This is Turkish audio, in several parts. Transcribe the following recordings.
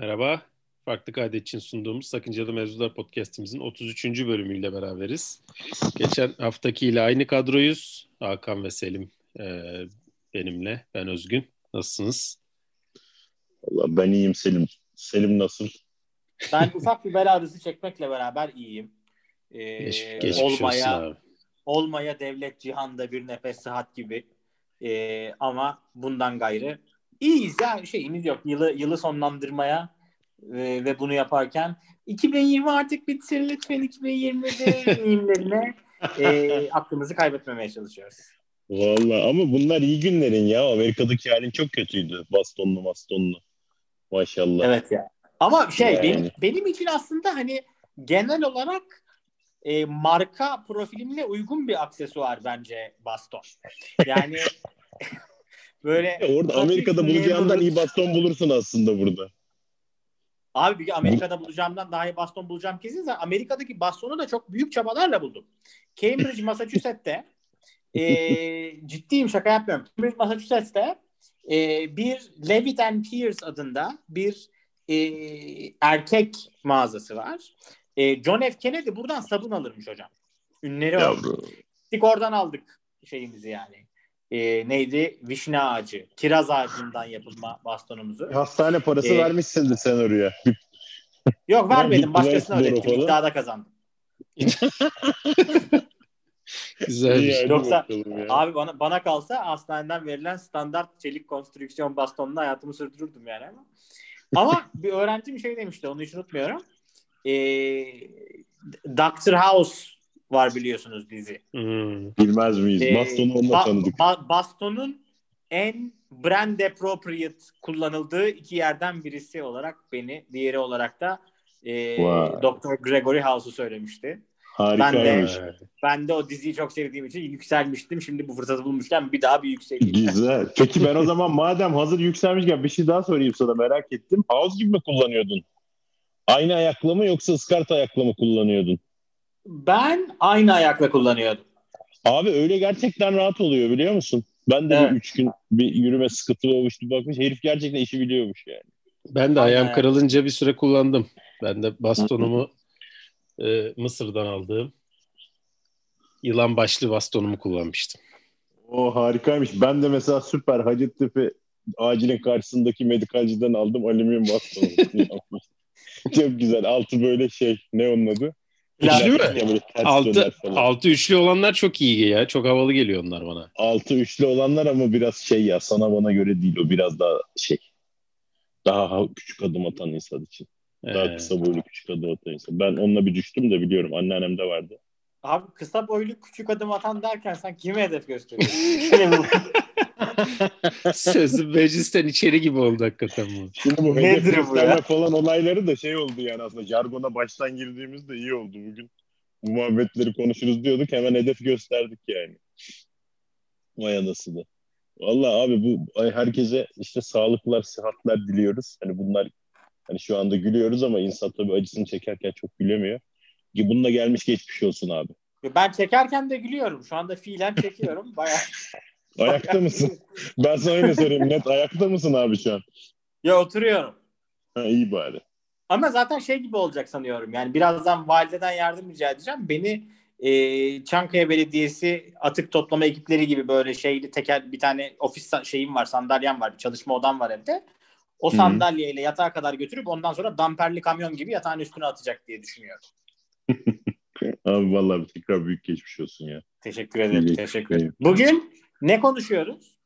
Merhaba, Farklı Kaydet için sunduğumuz Sakıncalı Mevzular Podcast'imizin 33. bölümüyle beraberiz. Geçen haftakiyle aynı kadroyuz. Hakan ve Selim benimle, ben Özgün. Nasılsınız? Vallahi ben iyiyim Selim. Selim nasıl? Ben ufak bir bel ağrısı çekmekle beraber iyiyim. Olmaya devlet cihanda bir nefes sıhhat gibi. Ama bundan gayrı İyiyiz ya, şeyimiz yok. Yılı sonlandırmaya ve bunu yaparken 2020 artık bitsin lütfen 2020'de mimlerine aklımızı kaybetmemeye çalışıyoruz. Valla ama bunlar iyi günlerin ya. Amerika'daki halin çok kötüydü. Bastonlu. Maşallah. Evet ya. Ama yani. benim için aslında hani genel olarak marka profilimle uygun bir aksesuar bence baston. Yani böyle orada Amerika'da bulacağından iyi baston bulursun aslında burada. Abi bir Amerika'da bulacağımdan daha iyi baston bulacağım kesin. Amerika'daki bastonu da çok büyük çabalarla buldum. Cambridge, Massachusetts'te ciddiyim, şaka yapmıyorum. Cambridge, Massachusetts'te bir Levitt & Pierce adında bir erkek mağazası var. John F. Kennedy buradan sabun alırmış hocam. Ünleri oldu. Oradan aldık şeyimizi yani. Neydi? Vişne ağacı. Kiraz ağacından yapılma bastonumuzu. Hastane parası vermişsindir sen oraya. Yok vermedim. Başkasına öğrettim. İddiada kazandım. Güzel. Yoksa abi bana kalsa hastaneden verilen standart çelik konstrüksiyon bastonla hayatımı sürdürürdüm yani ama. Ama bir öğrencim şey demişti. Onu hiç unutmuyorum. Dr. House var biliyorsunuz dizi. Bilmez miyiz? Bastonu onunla tanıdık. Bastonun en brand appropriate kullanıldığı iki yerden birisi olarak beni, diğeri olarak da Dr. Gregory House'u söylemişti. Harikaymış. Ben de o diziyi çok sevdiğim için yükselmiştim. Şimdi bu fırsatı bulmuşken bir daha bir yükseleyim. Güzel. Peki ben o zaman madem hazır yükselmişken bir şey daha sorayım sana, merak ettim. House gibi mi kullanıyordun? Aynı ayakla mı yoksa ıskart ayakla mı kullanıyordun? Ben aynı ayakla kullanıyordum. Abi öyle gerçekten rahat oluyor biliyor musun? Ben de evet. Bir 3 gün bir yürüme sıkıntılı olmuştu, bakmış. Herif gerçekten işi biliyormuş yani. Ben de ayağım kırılınca bir süre kullandım. Ben de bastonumu Mısır'dan aldığım yılan başlı bastonumu kullanmıştım. O harikaymış. Ben de mesela süper Hacettepe acilin karşısındaki medikalciden aldım alüminyum bastonumu. Çok güzel. Altı böyle şey, ne onun adı? Üçlü mü? Altı üçlü olanlar çok iyi ya. Çok havalı geliyor onlar bana. Altı üçlü olanlar ama biraz şey ya, sana bana göre değil o, biraz daha şey. Daha küçük adım atan insan için. Daha kısa boylu küçük adım atan insan. Ben onunla bir düştüm de biliyorum. Anneannemde vardı. Abi kısa boylu küçük adım atan derken sen kime hedef gösteriyorsun? Sözü meclisten içeri gibi oldu hakikaten bu. Şimdi bu hedef falan olayları da şey oldu yani, aslında jargona baştan girdiğimizde iyi oldu bugün. Bu muhabbetleri konuşuruz diyorduk, hemen hedef gösterdik yani. Vay anasını. Vallahi abi bu herkese işte sağlıklar, sıhhatler diliyoruz. Hani bunlar, hani şu anda gülüyoruz ama insan tabii acısını çekerken çok gülemiyor. Bununla gelmiş geçmiş olsun abi. Ben çekerken de gülüyorum. Şu anda fiilen çekiyorum. Bayağı. Ayakta mısın? Ben sana öyle sorayım. Net ayakta mısın abi şu an? Ya oturuyorum. Ha, iyi bari. Ama zaten şey gibi olacak sanıyorum. Yani birazdan valideden yardım rica edeceğim. Beni Çankaya Belediyesi atık toplama ekipleri gibi böyle şeyli teker bir tane ofis şeyim var, sandalyem var, çalışma odam var evde. O sandalyeyle yatağa kadar götürüp ondan sonra damperli kamyon gibi yatağın üstüne atacak diye düşünüyorum. Abi vallahi tekrar büyük geçmiş olsun ya. Teşekkür ederim. Teşekkür ederim. Bugün ne konuşuyoruz?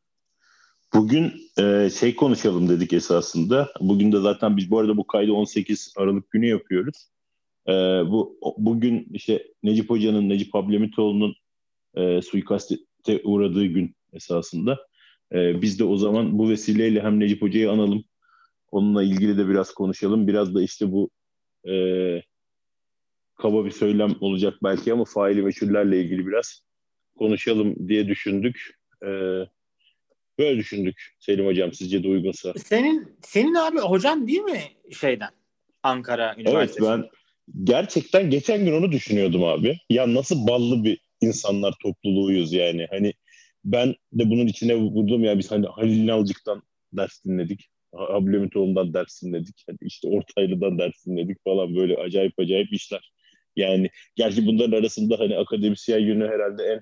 Bugün şey konuşalım dedik esasında. Bugün de zaten biz bu arada bu kaydı 18 Aralık günü yapıyoruz. Bugün işte Necip Hoca'nın, Necip Hablemitoğlu'nun suikaste uğradığı gün esasında. Biz de o zaman bu vesileyle hem Necip Hoca'yı analım, onunla ilgili de biraz konuşalım. Biraz da işte bu kaba bir söylem olacak belki ama faili meçhullerle ilgili biraz konuşalım diye düşündük. Böyle düşündük Selim Hocam, sizce de uygunsa. Senin abi hocan değil mi şeyden, Ankara Üniversitesi? Evet, ben gerçekten geçen gün onu düşünüyordum abi. Ya nasıl ballı bir insanlar topluluğuyuz yani. Hani ben de bunun içine vurdum ya, biz hani Halil İnalcık'tan ders dinledik. Hablemitoğlu'ndan ders dinledik. Yani işte Ortaylı'dan ders dinledik falan, böyle acayip acayip işler. Yani gerçi bunların arasında hani akademisyen yönü herhalde en,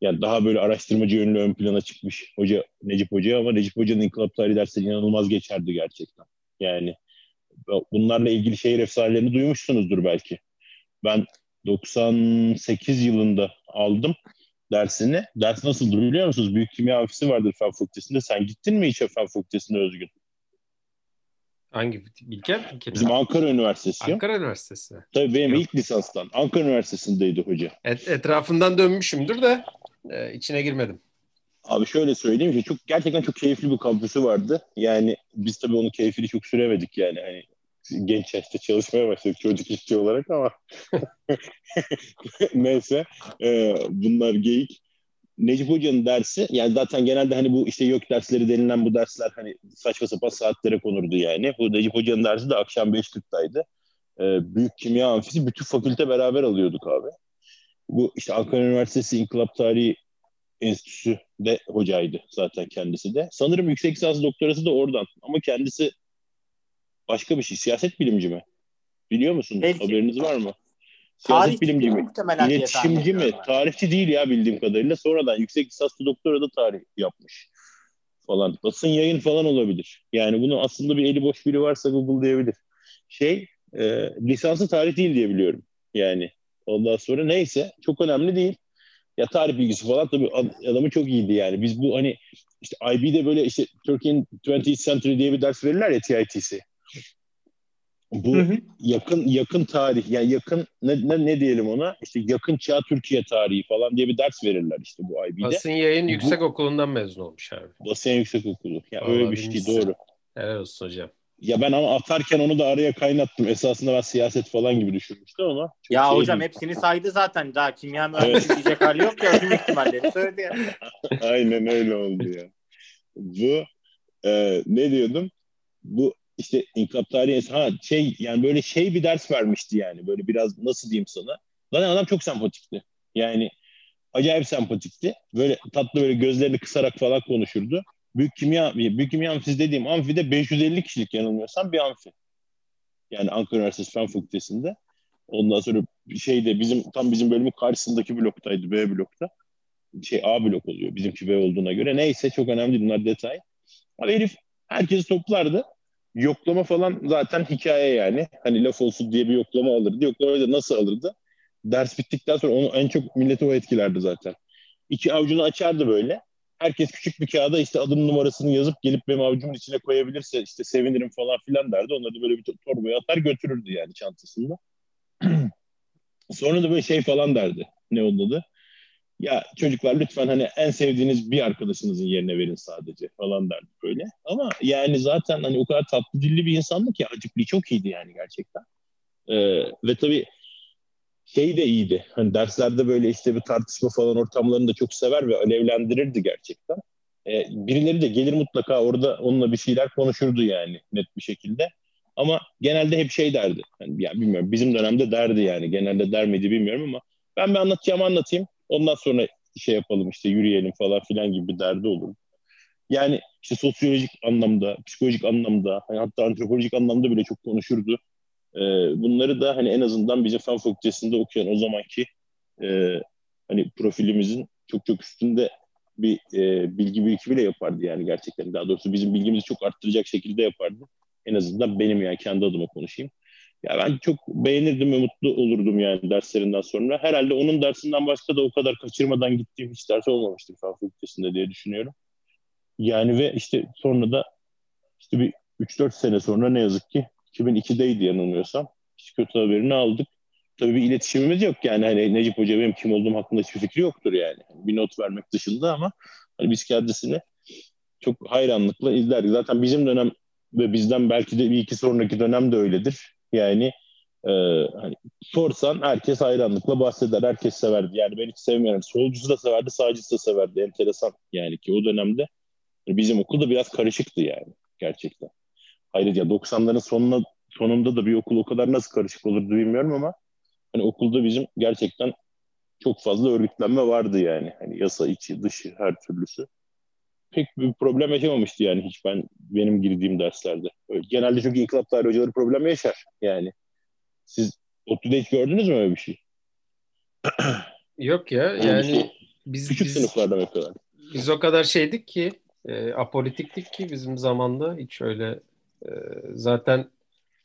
yani daha böyle araştırmacı yönlü ön plana çıkmış hoca Necip Hoca, ama Necip Hoca'nın inkılap tarihi dersleri inanılmaz geçerdi gerçekten. Yani bunlarla ilgili şehir efsanelerini duymuşsunuzdur belki. Ben 98 yılında aldım dersini. Ders nasıldır biliyor musunuz? Büyük Kimya Ofisi vardır Fen Fakültesi'nde. Sen gittin mi hiç Fen Fakültesi'ne Özgün? Hangi? Bilkent mi? Bizim Ankara Üniversitesi. Ankara Üniversitesi. Tabii benim ilk lisanstan. Ankara Üniversitesi'ndeydi hoca. Etrafından dönmüşümdür de içine girmedim. Abi şöyle söyleyeyim ki çok, gerçekten çok keyifli bir kampüsü vardı. Yani biz tabii onu keyfini çok süremedik yani. Hani genç yaşta çalışmaya başladık çocuk işçi olarak ama neyse bunlar geyik. Necip Hoca'nın dersi, yani zaten genelde hani bu işte YÖK dersleri denilen bu dersler hani saçma sapan saatlere konurdu yani. Bu Necip Hoca'nın dersi de akşam 5.40'daydı. Büyük Kimya Amfisi bütün fakülte beraber alıyorduk abi. Bu işte Ankara Üniversitesi İnkılap Tarihi Enstitüsü de hocaydı zaten kendisi de. Sanırım yüksek lisans doktorası da oradan, ama kendisi başka bir şey. Siyaset bilimci mi? Biliyor musunuz? Belki. Haberiniz var mı? Siyaset tarihçi bilimci mi? İletişimci mi? Tarihçi değil ya bildiğim kadarıyla. Sonradan yüksek lisanslı doktora da tarih yapmış falan. Basın yayın falan olabilir. Yani bunu aslında bir eli boş biri varsa Google diyebilir. Lisanslı tarih değil diye biliyorum. Yani ondan sonra neyse çok önemli değil. Ya tarih bilgisi falan tabii adamı çok iyiydi yani. Biz bu hani işte IB'de böyle işte Türkiye'nin 20th Century diye bir ders verirler ya, TITC. Bu yakın tarih, yani yakın ne diyelim ona, işte yakın çağ Türkiye tarihi falan diye bir ders verirler işte bu IB'de. Basın Yayın Yüksek Okulu'ndan mezun olmuş abi. Basın Yayın Yüksek Okulu. Ya öyle bir şey, doğru. Helal olsun hocam. Ya ben ama atarken onu da araya kaynattım. Esasında ben siyaset falan gibi düşünmüştüm ama. Ya hocam hepsini saydı zaten. Daha kimya mühendisi diyecek hali yok ya. Tüm ihtimalleri söyledi ya. Aynen öyle oldu ya. Bu ne diyordum? Bu işte İnkılap Tarihi yani böyle bir ders vermişti yani. Böyle biraz nasıl diyeyim sana. Zaten adam çok sempatikti. Yani acayip sempatikti. Böyle tatlı, böyle gözlerini kısarak falan konuşurdu. Büyük Kimya Amfisi dediğim amfide 550 kişilik yanılmıyorsam bir amfi. Yani Ankara Üniversitesi Fen Fakültesi'nde. Ondan sonra bizim bölümün karşısındaki bloktaydı, B blokta. A blok oluyor. Bizimki B olduğuna göre. Neyse çok önemli bunlar, detay. Abi herif herkesi toplardı. Yoklama falan zaten hikaye yani. Hani laf olsun diye bir yoklama alırdı. Yoklamayı da nasıl alırdı? Ders bittikten sonra onu en çok milleti o etkilerdi zaten. İki avucunu açardı böyle. Herkes küçük bir kağıda işte adım numarasını yazıp gelip benim avucumun içine koyabilirse işte sevinirim falan filan derdi. Onları da böyle bir torbaya atar götürürdü yani çantasında. Sonra da böyle falan derdi. Ne oldu? Ya çocuklar lütfen hani en sevdiğiniz bir arkadaşınızın yerine verin sadece falan derdi böyle. Ama yani zaten hani o kadar tatlı dilli bir insandı ki acıklığı çok iyiydi yani gerçekten. Ve tabii de iyiydi. Hani derslerde böyle işte bir tartışma falan ortamlarını da çok sever ve alevlendirirdi gerçekten. Birileri de gelir mutlaka orada onunla bir şeyler konuşurdu yani net bir şekilde. Ama genelde hep derdi. Yani, bilmiyorum bizim dönemde derdi yani. Genelde der miydi bilmiyorum ama ben bir anlatacağımı anlatayım. Ondan sonra yapalım işte yürüyelim falan filan gibi bir derdi olur. Yani işte sosyolojik anlamda, psikolojik anlamda, hatta antropolojik anlamda bile çok konuşurdu. Bunları da hani en azından bizim Fen Fakültesi'nde okuyan o zamanki hani profilimizin çok çok üstünde bir bilgi birikimiyle yapardı yani gerçekten. Daha doğrusu bizim bilgimizi çok arttıracak şekilde yapardı. En azından benim yani kendi adıma konuşayım. Ya ben çok beğenirdim ve mutlu olurdum yani derslerinden sonra. Herhalde onun dersinden başka da o kadar kaçırmadan gittiğim hiç ders olmamıştır Fen Fakültesi'nde diye düşünüyorum. Yani ve işte sonra da işte bir 3-4 sene sonra ne yazık ki 2002'deydi yanılmıyorsam. Hiç kötü haberini aldık. Tabii bir iletişimimiz yok yani. Hani Necip Hoca benim kim olduğum hakkında hiçbir fikri yoktur yani. Bir not vermek dışında ama hani biz kendisini çok hayranlıkla izlerdik. Zaten bizim dönem ve bizden belki de bir iki sonraki dönem de öyledir. Yani hani sorsan herkes hayranlıkla bahseder. Herkes severdi. Yani ben hiç sevmiyorum. Solcusu da severdi, sağcısı da severdi. Enteresan yani ki o dönemde bizim okulda biraz karışıktı yani gerçekten. Ayrıca 90'ların sonunda da bir okul o kadar nasıl karışık olurdu bilmiyorum ama hani okulda bizim gerçekten çok fazla örgütlenme vardı yani. Hani yasa içi, dışı, her türlüsü. pek bir problem yaşamamıştı yani hiç benim girdiğim derslerde. Genelde çünkü inkılap tarihi hocaları problem yaşar yani. Siz ODTÜ'de hiç gördünüz mü öyle bir şey? Yok ya yani şey, küçük sınıflardan yapıyorlar. Biz o kadar şeydik ki apolitiktik ki bizim zamanda hiç öyle zaten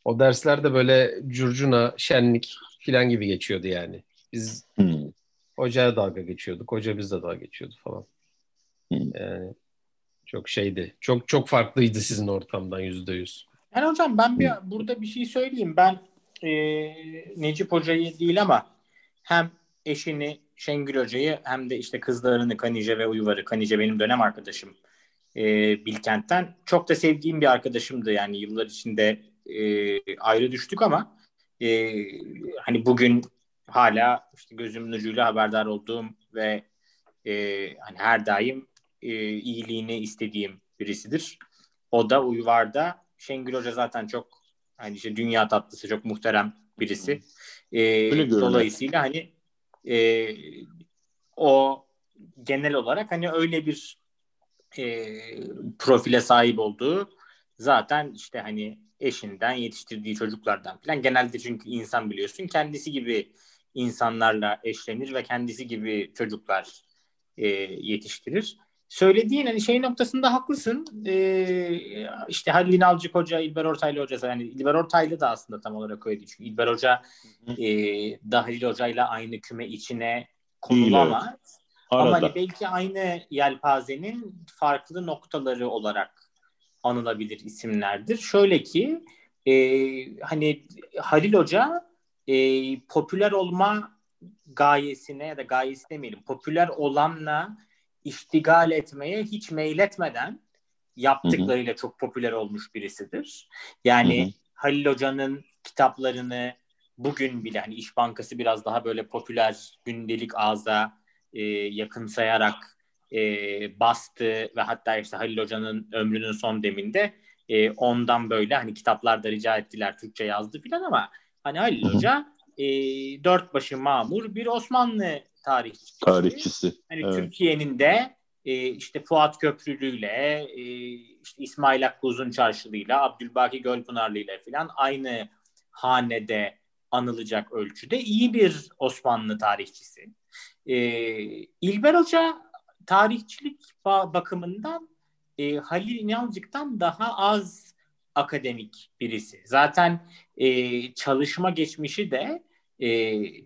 o dersler de böyle curcuna, şenlik filan gibi geçiyordu yani. Biz hocaya dalga geçiyorduk, hoca biz de dalga geçiyordu falan. Yani çok şeydi, çok farklıydı sizin ortamdan %100. Yani hocam ben burada bir şey söyleyeyim. Ben Necip Hoca'yı değil ama hem eşini Şengül Hoca'yı hem de işte kızlarını Kanice ve Uyvar'ı. Kanice benim dönem arkadaşım Bilkent'ten. Çok da sevdiğim bir arkadaşımdı yani yıllar içinde ayrı düştük ama hani bugün hala işte gözümün ucuyla haberdar olduğum ve hani her daim iyiliğini istediğim birisidir. O da Uyvar'da. Şengül Hoca zaten çok hani işte dünya tatlısı, çok muhterem birisi. Dolayısıyla hani o genel olarak hani öyle bir profile sahip olduğu zaten işte hani eşinden, yetiştirdiği çocuklardan falan genelde çünkü insan biliyorsun kendisi gibi insanlarla eşlenir ve kendisi gibi çocuklar yetiştirir. Söylediğin hani şey noktasında haklısın. İşte Halil İnalcık Hoca, İlber Ortaylı Hoca, yani İlber Ortaylı da aslında tam olarak öyleydi. Çünkü İlber Hoca Halil Hoca'yla aynı küme içine konulamaz. Değil, evet. Ama hani belki aynı yelpazenin farklı noktaları olarak anılabilir isimlerdir. Şöyle ki hani Halil Hoca popüler olma gayesine ya da gayesi demeyelim, popüler olanla iştigal etmeye hiç meyletmeden yaptıklarıyla çok popüler olmuş birisidir. Yani Halil Hoca'nın kitaplarını bugün bile hani İş Bankası biraz daha böyle popüler gündelik ağza yakınsayarak bastı ve hatta işte Halil Hoca'nın ömrünün son deminde ondan böyle hani kitaplarda rica ettiler, Türkçe yazdı filan ama hani Halil Hoca dört başı mamur bir Osmanlı tarihçisi. Hani evet. Türkiye'nin de işte Fuat Köprülü'yle, işte İsmail Hakkı Uzunçarşılı'yla, Abdülbaki Gölpınarlı'yla falan aynı hanede anılacak ölçüde iyi bir Osmanlı tarihçisi. İlber Hoca tarihçilik bakımından Halil İnalcık'tan daha az akademik birisi. Zaten çalışma geçmişi de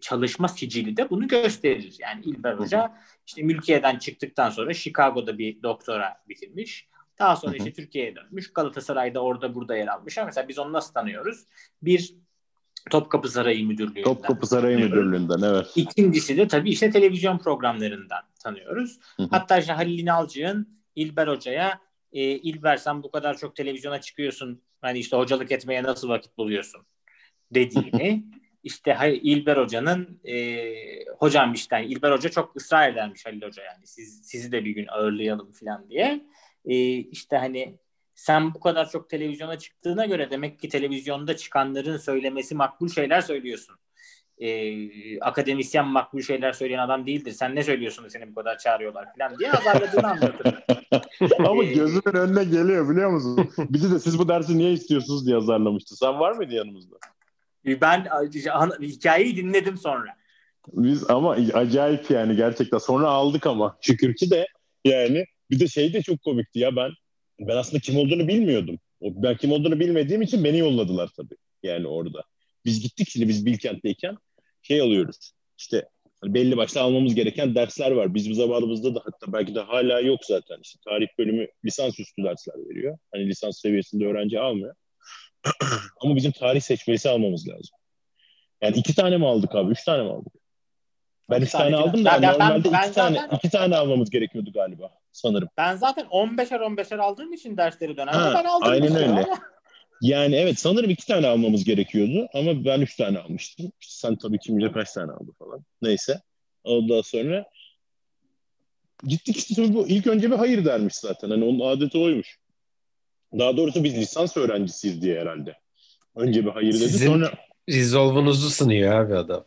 çalışma sicili de bunu gösterir. Yani İlber Hoca işte Mülkiye'den çıktıktan sonra Chicago'da bir doktora bitirmiş. Daha sonra işte Türkiye'ye dönmüş. Galatasaray'da orada burada yer almış. Ama mesela biz onu nasıl tanıyoruz? Bir Topkapı Sarayı Müdürlüğü'nden. Topkapı Sarayı Müdürlüğü'nden, evet. İkincisi de tabii işte televizyon programlarından tanıyoruz. Hatta işte Halil İnalcık'ın İlber Hoca'ya İlber sen bu kadar çok televizyona çıkıyorsun. Hani işte hocalık etmeye nasıl vakit buluyorsun? Dediğini İşte İlber Hoca'nın hocam işte yani İlber Hoca çok ısrar edermiş Halil Hoca yani sizi de bir gün ağırlayalım falan diye. İşte hani sen bu kadar çok televizyona çıktığına göre demek ki televizyonda çıkanların söylemesi makbul şeyler söylüyorsun. Akademisyen makbul şeyler söyleyen adam değildir. Sen ne söylüyorsun da seni bu kadar çağırıyorlar falan diye azarladığını anlatır. Ama gözümün önüne geliyor biliyor musunuz? Bizi de siz bu dersi niye istiyorsunuz diye azarlamıştı. Sen var mıydı yanımızda? Ben hikayeyi dinledim sonra. Biz ama acayip yani gerçekten sonra aldık ama şükür ki de yani bir de şey de çok komikti ya ben aslında kim olduğunu bilmiyordum. Ben kim olduğunu bilmediğim için beni yolladılar tabii yani orada. Biz gittik şimdi biz Bilkent'teyken şey alıyoruz işte belli başlı almamız gereken dersler var. Bizim zamanımızda da hatta belki de hala yok zaten işte tarih bölümü lisansüstü dersler veriyor. Hani lisans seviyesinde öğrenci almıyor. Ama bizim tarih seçmelisi almamız lazım. Yani 2 tane mi aldık abi? 3 tane mi aldık? Ben 3 tane aldım da normalde 2 tane almamız gerekiyordu galiba sanırım. Ben zaten 15'er aldığım için dersleri dönemde ben aldım. Aynen öyle. Yani evet sanırım 2 tane almamız gerekiyordu ama ben 3 tane almıştım. İşte sen tabii kim bilir kaç tane aldı falan. Neyse. Ondan sonra gittik işte bu ilk önce bir hayır dermiş zaten. Hani onun adeti oymuş. Daha doğrusu biz lisans öğrencisiyiz diye herhalde. Önce bir hayır dedi sonra... Resolve'unuzu sınıyor abi adam.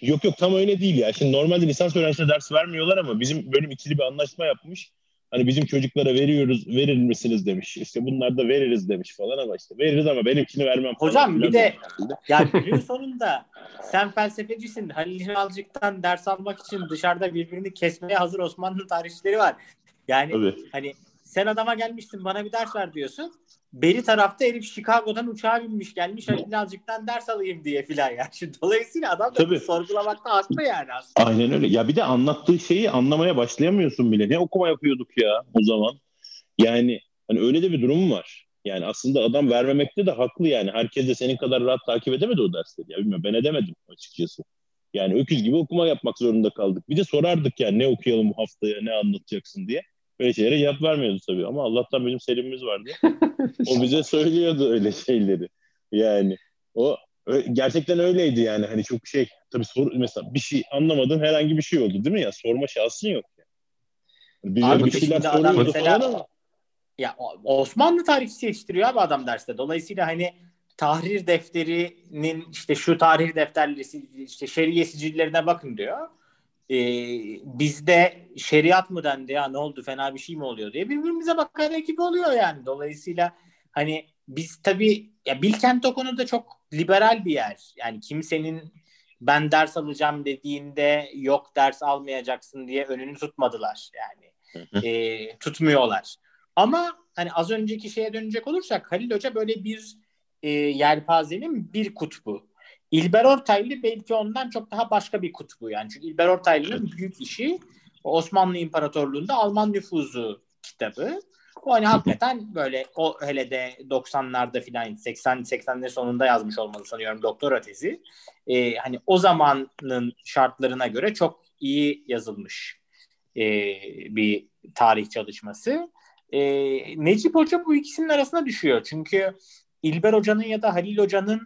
Yok tam öyle değil ya. Şimdi normalde lisans öğrencisine ders vermiyorlar ama bizim bölüm ikili bir anlaşma yapmış. Hani bizim çocuklara veriyoruz, verir misiniz demiş. İşte bunlar da veririz demiş falan ama işte veririz ama benimkini vermem. Hocam bir de yani günün sonunda sen felsefecisin. Halil İnalcık'tan ders almak için dışarıda birbirini kesmeye hazır Osmanlı tarihçileri var. Yani tabii. Hani sen adama gelmişsin bana bir ders ver diyorsun. Beri tarafta herif Chicago'dan uçağa binmiş gelmiş Halil İnalcık'tan ders alayım diye filan ya. Şimdi dolayısıyla adam da sorgulamakta haklı yani aslında. Aynen öyle. Ya bir de anlattığı şeyi anlamaya başlayamıyorsun bile. Ne okuma yapıyorduk ya o zaman. Yani hani öyle de bir durum var. Yani aslında adam vermemekte de haklı yani. Herkes de senin kadar rahat takip edemedi o dersleri. Ya bilmiyorum, ben edemedim açıkçası. Yani öküz gibi okuma yapmak zorunda kaldık. Bir de sorardık yani ne okuyalım bu haftaya, ne anlatacaksın diye. Böyle şeylere cevap vermiyordu tabii ama Allah'tan bizim Selim'imiz vardı. O bize söylüyordu öyle şeyleri. Yani o gerçekten öyleydi yani hani çok şey tabii mesela bir şey anlamadın herhangi bir şey oldu değil mi ya? Sorma şansın yok. Yani. Bize abi bir şeyler soruyordu falan ama. Ya Osmanlı tarihçisi yetiştiriyor abi adam derste. Dolayısıyla hani tahrir defterinin işte şu tahrir defterleri işte şeriye sicillerine bakın diyor. Bizde şeriat mı dendi ya ne oldu fena bir şey mi oluyor diye birbirimize bakan ekip oluyor yani. Dolayısıyla hani biz tabii ya Bilkent o konuda çok liberal bir yer. Yani kimsenin ben ders alacağım dediğinde yok ders almayacaksın diye önünü tutmadılar yani. Tutmuyorlar. Ama hani az önceki şeye dönecek olursak Halil Hoca böyle bir yelpazenin bir kutbu. İlber Ortaylı belki ondan çok daha başka bir kutbu yani. Çünkü İlber Ortaylı'nın büyük işi Osmanlı İmparatorluğu'nda Alman nüfuzu kitabı. O hani hakikaten böyle o hele de 90'larda filan 80'lerin sonunda yazmış olmalı sanıyorum doktora tezi. Hani o zamanın şartlarına göre çok iyi yazılmış bir tarih çalışması. Necip Hoca bu ikisinin arasına düşüyor. Çünkü İlber Hoca'nın ya da Halil Hoca'nın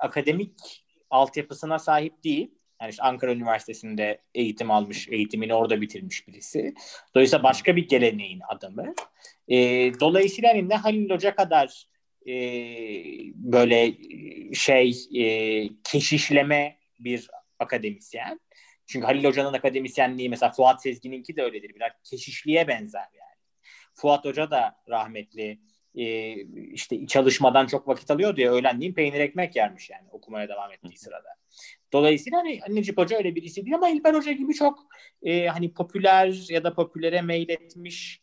akademik altyapısına sahip değil. Yani işte Ankara Üniversitesi'nde eğitim almış, eğitimini orada bitirmiş birisi. Dolayısıyla başka bir geleneğin adamı. Dolayısıyla hani ne Halil Hoca kadar böyle şey keşişleme bir akademisyen. Çünkü Halil Hoca'nın akademisyenliği mesela Fuat Sezgin'inki de öyledir. Biraz keşişliğe benzer yani. Fuat Hoca da rahmetli işte çalışmadan çok vakit alıyordu ya öğlenleyin peynir ekmek yermiş yani okumaya devam ettiği sırada. Dolayısıyla hani Necip Hoca öyle birisi değil ama İlber Hoca gibi çok hani popüler ya da popülere meyletmiş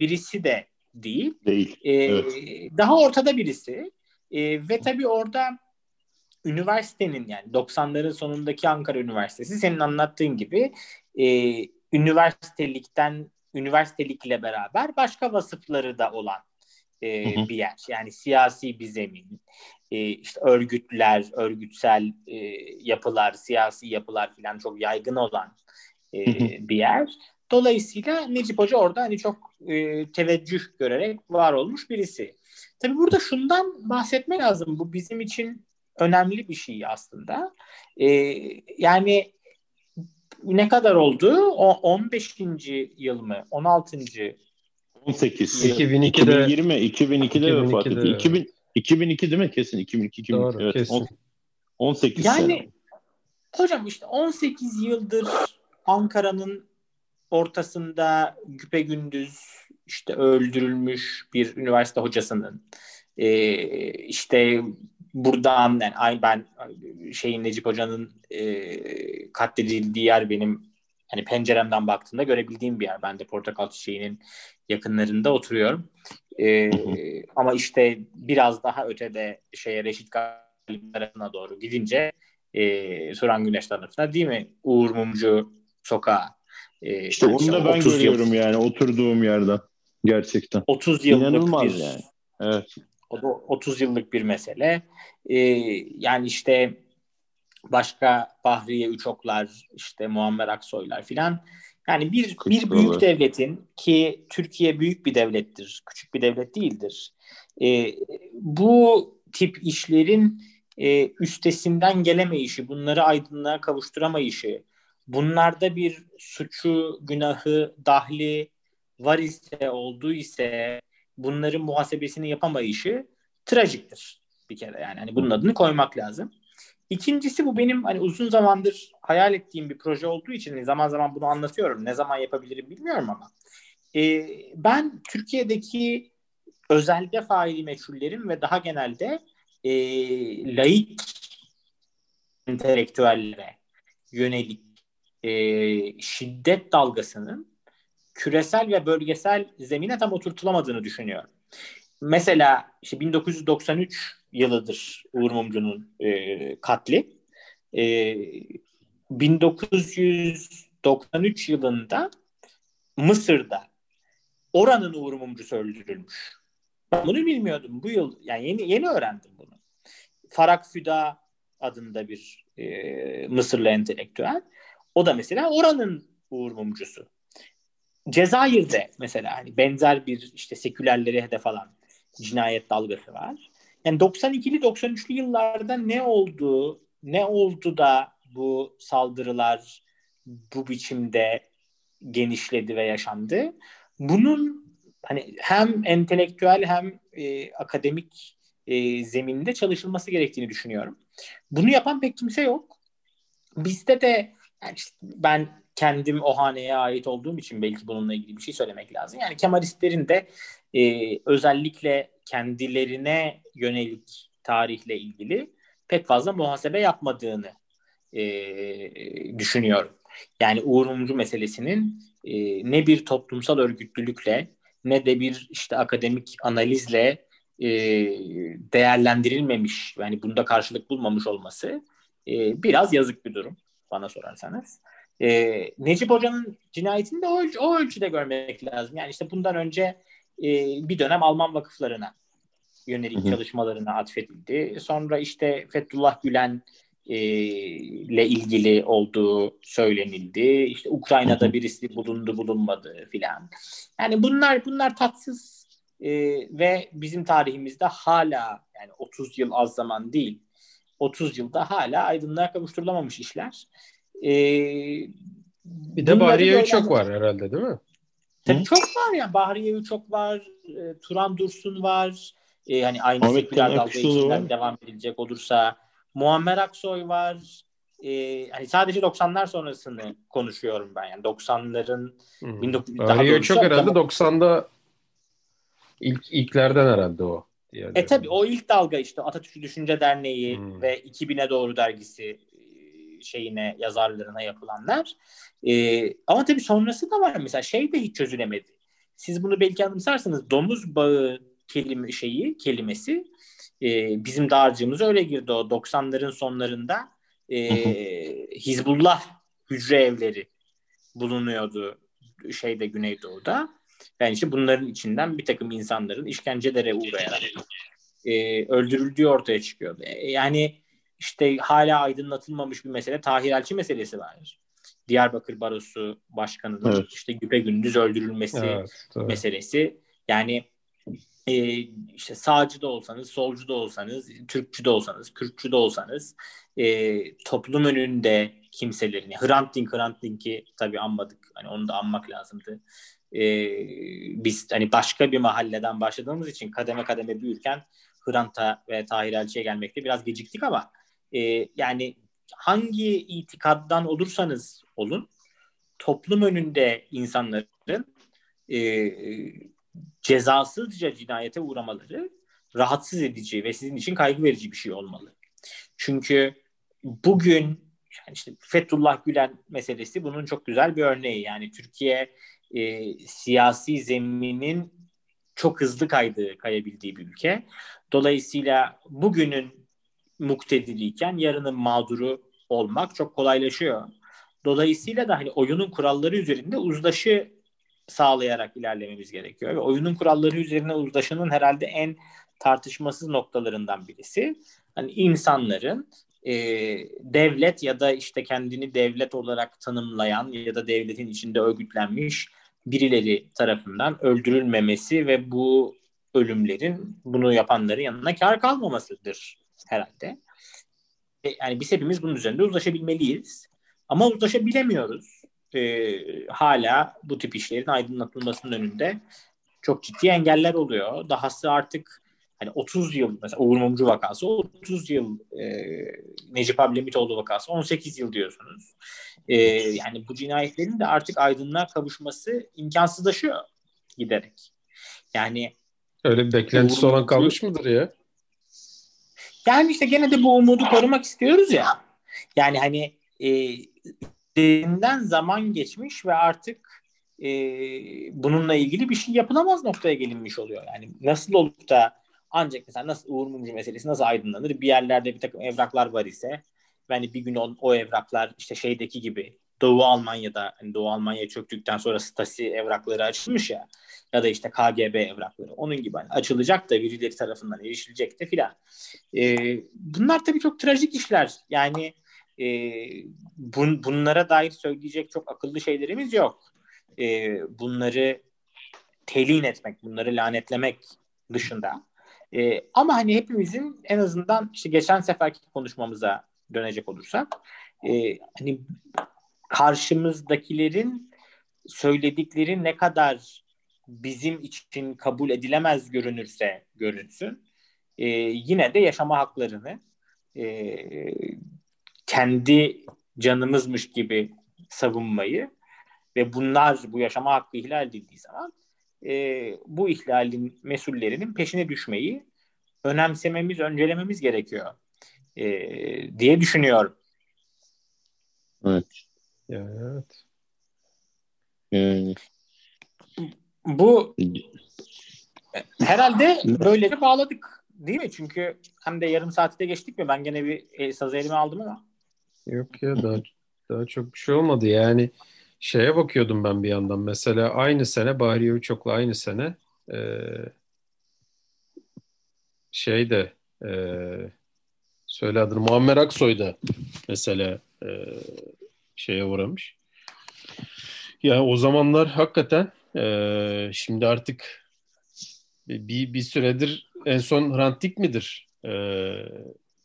birisi de değil. Evet. Daha ortada birisi ve tabii orada üniversitenin yani 90'ların sonundaki Ankara Üniversitesi senin anlattığın gibi üniversitelikle beraber başka vasıfları da olan bir yer. Yani siyasi bir zemin, işte örgütler, örgütsel yapılar, siyasi yapılar filan çok yaygın olan bir yer. Dolayısıyla Necip Hoca orada hani çok teveccüh görerek var olmuş birisi. Tabii burada şundan bahsetmek lazım. Bu bizim için önemli bir şey aslında. Yani ne kadar oldu? O 15. yıl mı? 16. 2002'de vefat etti. 2002 değil mi? Kesin 2002. Doğru, evet. Kesin. 18 yani, sene. Yani hocam işte 18 yıldır Ankara'nın ortasında güpegündüz işte öldürülmüş bir üniversite hocasının işte buradan yani ben şeyin Necip Hoca'nın katledildiği yer benim hani penceremden baktığında görebildiğim bir yer. Ben de Portakal Çiçeği'nin yakınlarında oturuyorum. Ama işte biraz daha ötede şeye Reşit Galip tarafına doğru gidince Turan Güneş tarafına değil mi? Uğur Mumcu sokağa. İşte onu da ben görüyorum yani oturduğum yerden. Gerçekten. 30 yıllık İnanılmaz bir yani. Evet. O da 30 yıllık bir mesele. Yani işte başka Bahriye Üçoklar, işte Muammer Aksoylar filan. Yani bir büyük devletin ki Türkiye büyük bir devlettir, küçük bir devlet değildir. Bu tip işlerin üstesinden gelemeyişi, bunları aydınlığa kavuşturamayışı, bunlarda bir suçu, günahı, dahli var ise, olduğu ise bunların muhasebesini yapamayışı trajiktir bir kere yani. Hani bunun adını koymak lazım. İkincisi bu benim hani uzun zamandır hayal ettiğim bir proje olduğu için zaman zaman bunu anlatıyorum. Ne zaman yapabilirim bilmiyorum ama Ben Türkiye'deki özellikle faili meçhullerin ve daha genelde laik entelektüellere yönelik şiddet dalgasının küresel ve bölgesel zemine tam oturtulamadığını düşünüyorum. Mesela işte 1993 yılıdır Uğur Mumcu'nun katli. 1993 yılında Mısır'da oranın Uğur Mumcu'su öldürülmüş. Ben bunu bilmiyordum. Bu yıl yani yeni öğrendim bunu. Farag Füda adında bir Mısırlı entelektüel. O da mesela oranın Uğur Mumcu'su. Cezayir'de mesela hani benzer bir işte sekülerleri hedef alan cinayet dalgası var. Yani 92'li 93'lü yıllarda ne oldu da bu saldırılar bu biçimde genişledi ve yaşandı? Bunun hani hem entelektüel hem akademik zeminde çalışılması gerektiğini düşünüyorum. Bunu yapan pek kimse yok. Bizde de yani işte ben kendim o haneye ait olduğum için belki bununla ilgili bir şey söylemek lazım. Yani Kemalistlerin de özellikle kendilerine yönelik tarihle ilgili pek fazla muhasebe yapmadığını düşünüyorum. Yani Uğur Mumcu meselesinin ne bir toplumsal örgütlülükle ne de bir işte akademik analizle değerlendirilmemiş, yani bunda karşılık bulmamış olması biraz yazık bir durum bana sorarsanız. Necip Hoca'nın cinayetini de o ölçüde görmek lazım. Yani işte bundan önce bir dönem Alman vakıflarına yönelik çalışmalarına atfedildi. Sonra işte Fethullah Gülen ile ilgili olduğu söylenildi. İşte Ukrayna'da birisi bulunmadı filan. Yani bunlar tatsız ve bizim tarihimizde hala yani 30 yıl az zaman değil. 30 yılda hala aydınlığa kavuşturulamamış işler. Bir de Bahriye Üçok var herhalde değil mi? Tabii çok var ya. Bahriye Üçok var, Turan Dursun var. Hani aynı seküler dalga içinden devam edilecek olursa Muammer Aksoy var. Hani sadece 90'lar sonrasını konuşuyorum ben. Yani 90'ların Bahriye Üçok herhalde 90'da ilklerden herhalde o. Yani. Tabii o ilk dalga işte Atatürk Düşünce Derneği ve 2000'e doğru dergisi şeyine, yazarlarına yapılanlar. Ama tabii sonrası da var. Mesela şey de hiç çözülemedi. Siz bunu belki anımsarsanız domuz bağı kelimesi bizim dağarcığımız öyle girdi o 90'ların sonlarında Hizbullah hücre evleri bulunuyordu Güneydoğu'da. Yani işte bunların içinden bir takım insanların işkencelere uğrayarak öldürüldüğü ortaya çıkıyordu. Yani İşte hala aydınlatılmamış bir mesele Tahir Elçi meselesi var. Diyarbakır Barosu Başkanı'nın işte güpegündüz öldürülmesi meselesi. Yani işte sağcı da olsanız, solcu da olsanız, Türkçü de olsanız, Kürtçü de olsanız toplum önünde kimselerini, Hrant Dink'i tabii anmadık. Hani onu da anmak lazımdı. Biz hani başka bir mahalleden başladığımız için kademe kademe büyürken Hrant'a ve Tahir Elçi'ye gelmekte biraz geciktik ama yani hangi itikaddan olursanız olun toplum önünde insanların cezasızca cinayete uğramaları rahatsız edici ve sizin için kaygı verici bir şey olmalı. Çünkü bugün yani işte Fethullah Gülen meselesi bunun çok güzel bir örneği. Yani Türkiye siyasi zeminin çok hızlı kayabildiği bir ülke. Dolayısıyla bugünün muktediriyken yarının mağduru olmak çok kolaylaşıyor. Dolayısıyla da hani oyunun kuralları üzerinde uzlaşı sağlayarak ilerlememiz gerekiyor. Ve oyunun kuralları üzerine uzlaşının herhalde en tartışmasız noktalarından birisi. Hani insanların devlet ya da işte kendini devlet olarak tanımlayan ya da devletin içinde örgütlenmiş birileri tarafından öldürülmemesi ve bu ölümlerin bunu yapanların yanına kar kalmamasıdır herhalde. Yani biz hepimiz bunun üzerinde uzlaşabilmeliyiz. Ama uzlaşabilemiyoruz. Hala bu tip işlerin aydınlatılmasının önünde çok ciddi engeller oluyor. Dahası artık hani 30 yıl mesela Uğur Mumcu vakası, 30 yıl Necip Hablemitoğlu vakası, 18 yıl diyorsunuz. Yani bu cinayetlerin de artık aydınlığa kavuşması imkansızlaşıyor giderek. Yani öyle bir beklentisi olan kalmış mıdır ya? Yani işte gene de bu umudu korumak istiyoruz ya. Yani hani elinden zaman geçmiş ve artık bununla ilgili bir şey yapılamaz noktaya gelinmiş oluyor. Yani nasıl olup da ancak mesela nasıl Uğur Mumcu meselesi nasıl aydınlanır? Bir yerlerde bir takım evraklar var ise yani bir gün o evraklar işte şeydeki gibi Doğu Almanya'da hani Doğu Almanya çöktükten sonra Stasi evrakları açılmış ya ya da işte KGB evrakları onun gibi hani açılacak da birileri tarafından erişilecek de filan. Bunlar tabii çok trajik işler. Yani bunlara dair söyleyecek çok akıllı şeylerimiz yok. Bunları telin etmek, bunları lanetlemek dışında. Ama hani hepimizin en azından işte geçen seferki konuşmamıza dönecek olursak hani karşımızdakilerin söyledikleri ne kadar bizim için kabul edilemez görünürse görünsün yine de yaşama haklarını kendi canımızmış gibi savunmayı ve bunlar bu yaşama hakkı ihlal edildiği zaman bu ihlalin mesullerinin peşine düşmeyi önemsememiz, öncelememiz gerekiyor diye düşünüyorum. Evet. Evet. Bu herhalde böylece bağladık değil mi? Çünkü hem de yarım saati de geçtik mi? Ben gene bir sazı elime aldım ama. Yok ya daha çok bir şey olmadı. Yani şeye bakıyordum ben bir yandan. Mesela aynı sene Bahriye Üçok'la aynı sene şeyde söyle adını Muammer Aksoy da mesela şeye uğramış. Yani o zamanlar hakikaten şimdi artık bir süredir en son Hrant Dik midir?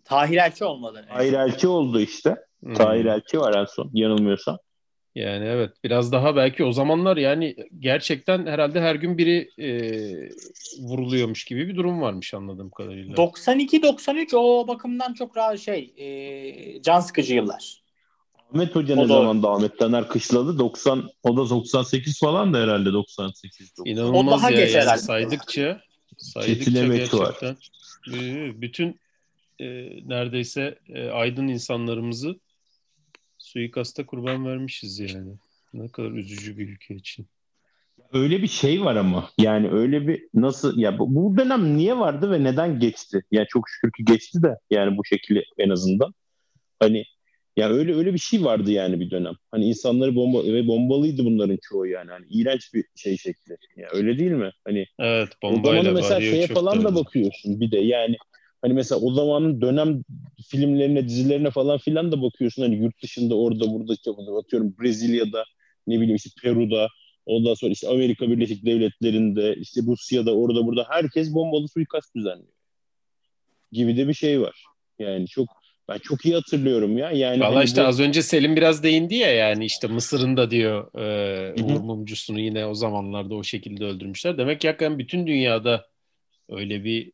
Tahir Elçi olmadı. Tahir Elçi oldu işte. Hmm. Tahir Elçi var en son yanılmıyorsam. Yani evet biraz daha belki o zamanlar yani gerçekten herhalde her gün biri vuruluyormuş gibi bir durum varmış anladığım kadarıyla. 92-93 o bakımdan çok rahat can sıkıcı yıllar. Ahmet Hoca ne zaman da Ahmet Taner kışladı 90 o da 98 falan da herhalde 98. İnanılmaz o daha ya geç herhalde. Saydıkça gerçekten bütün neredeyse aydın insanlarımızı suikasta kurban vermişiz yani. Ne kadar üzücü bir ülke için. Öyle bir şey var ama. Yani öyle bir nasıl ya bu dönem niye vardı ve neden geçti? Yani çok şükür ki geçti de yani bu şekilde en azından. Hani ya öyle bir şey vardı yani bir dönem. Hani insanları bombalıydı bunların çoğu yani. Hani iğrenç bir şey şekli. Ya öyle değil mi? Hani evet, bombayla var. Mesela şeye falan da bakıyorsun bir de yani. Hani mesela o zamanın dönem filmlerine, dizilerine falan filan da bakıyorsun. Hani yurt dışında orada, burada atıyorum Brezilya'da, ne bileyim işte Peru'da, ondan sonra işte Amerika Birleşik Devletleri'nde, işte Rusya'da, orada, burada herkes bombalı suikast düzenliyor. Gibi de bir şey var. Yani ben çok iyi hatırlıyorum ya. Yani valla hani işte az önce Selim biraz değindi ya yani işte Mısır'ın da diyor Uğur Mumcusu'nu yine o zamanlarda o şekilde öldürmüşler. Demek ki hakikaten bütün dünyada öyle bir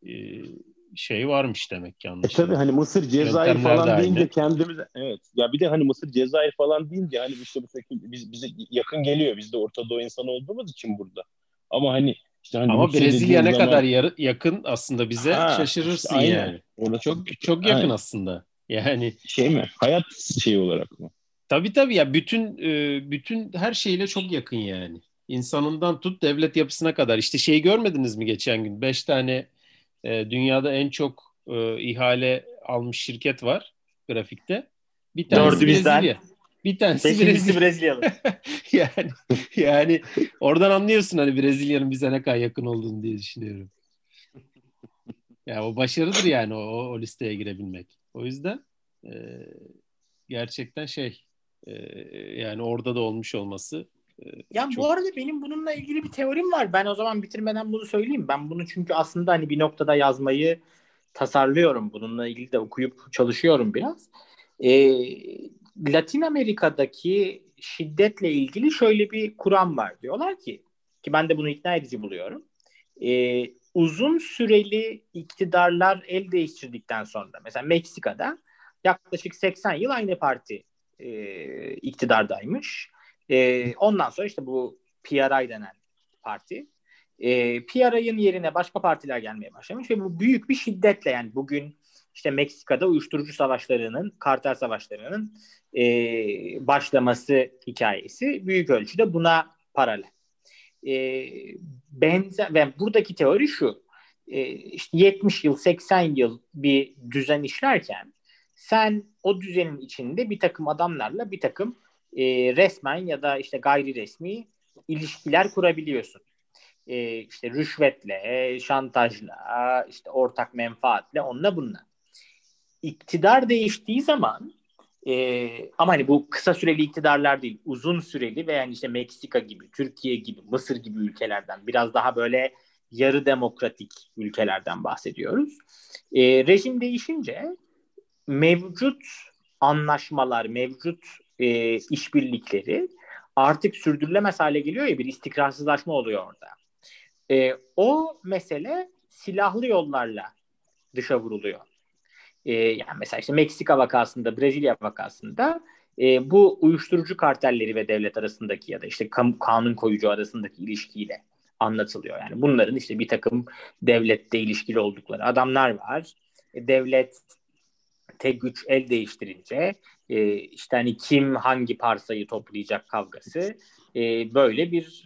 şey varmış demek ki yanlış. Tabii hani Mısır, Cezayir falan deyince kendimiz evet. Ya bir de hani Mısır, Cezayir falan deyince hani işte bu şekilde bize yakın geliyor. Biz de Orta Doğu insanı olduğumuz için burada. Ama hani işte hani ama Brezilya ne zaman kadar yakın aslında bize şaşırırsın işte yani. Orada çok yakın aynen. Aslında. Yani şey mi? Hayat şeyi olarak mı? Tabii ya bütün her şeyle çok yakın yani. İnsanından tut devlet yapısına kadar. İşte şeyi görmediniz mi geçen gün? 5 tane dünyada en çok ihale almış şirket var grafikte. Bir tanesi Brezilya. Bir tanesi Brezilyalı. yani oradan anlıyorsun hani Brezilya'nın bize ne kadar yakın olduğunu diye düşünüyorum. Ya o başarıdır yani o listeye girebilmek. O yüzden gerçekten yani orada da olmuş olması. Ya çok. Bu arada benim bununla ilgili bir teorim var. Ben o zaman bitirmeden bunu söyleyeyim. Ben bunu çünkü aslında hani bir noktada yazmayı tasarlıyorum. Bununla ilgili de okuyup çalışıyorum biraz. Latin Amerika'daki şiddetle ilgili şöyle bir kuram var. Diyorlar ki ben de bunu ikna edici buluyorum. Uzun süreli iktidarlar el değiştirdikten sonra mesela Meksika'da yaklaşık 80 yıl aynı parti iktidardaymış. Ondan sonra işte bu PRI denen parti PRA'nın yerine başka partiler gelmeye başlamış ve bu büyük bir şiddetle, yani bugün işte Meksika'da uyuşturucu savaşlarının, kartel savaşlarının başlaması hikayesi büyük ölçüde buna paralel. Benzer ve buradaki teori şu: işte 70 yıl, 80 yıl bir düzen işlerken sen o düzenin içinde bir takım adamlarla bir takım resmen ya da işte gayri resmi ilişkiler kurabiliyorsun. İşte rüşvetle, şantajla, işte ortak menfaatle, onunla bununla. İktidar değiştiği zaman ama hani bu kısa süreli iktidarlar değil, uzun süreli ve yani işte Meksika gibi, Türkiye gibi, Mısır gibi ülkelerden, biraz daha böyle yarı demokratik ülkelerden bahsediyoruz. Rejim değişince mevcut anlaşmalar, mevcut işbirlikleri artık sürdürülemez hale geliyor ya, bir istikrarsızlaşma oluyor orada. O mesele silahlı yollarla dışa vuruluyor. Yani mesela işte Meksika vakasında, Brezilya vakasında bu uyuşturucu kartelleri ve devlet arasındaki ya da işte kanun koyucu arasındaki ilişkiyle anlatılıyor. Yani bunların işte bir takım devlette ilişkili oldukları adamlar var. Devlet tek güç el değiştirince işte hani kim hangi parsayı toplayacak kavgası böyle bir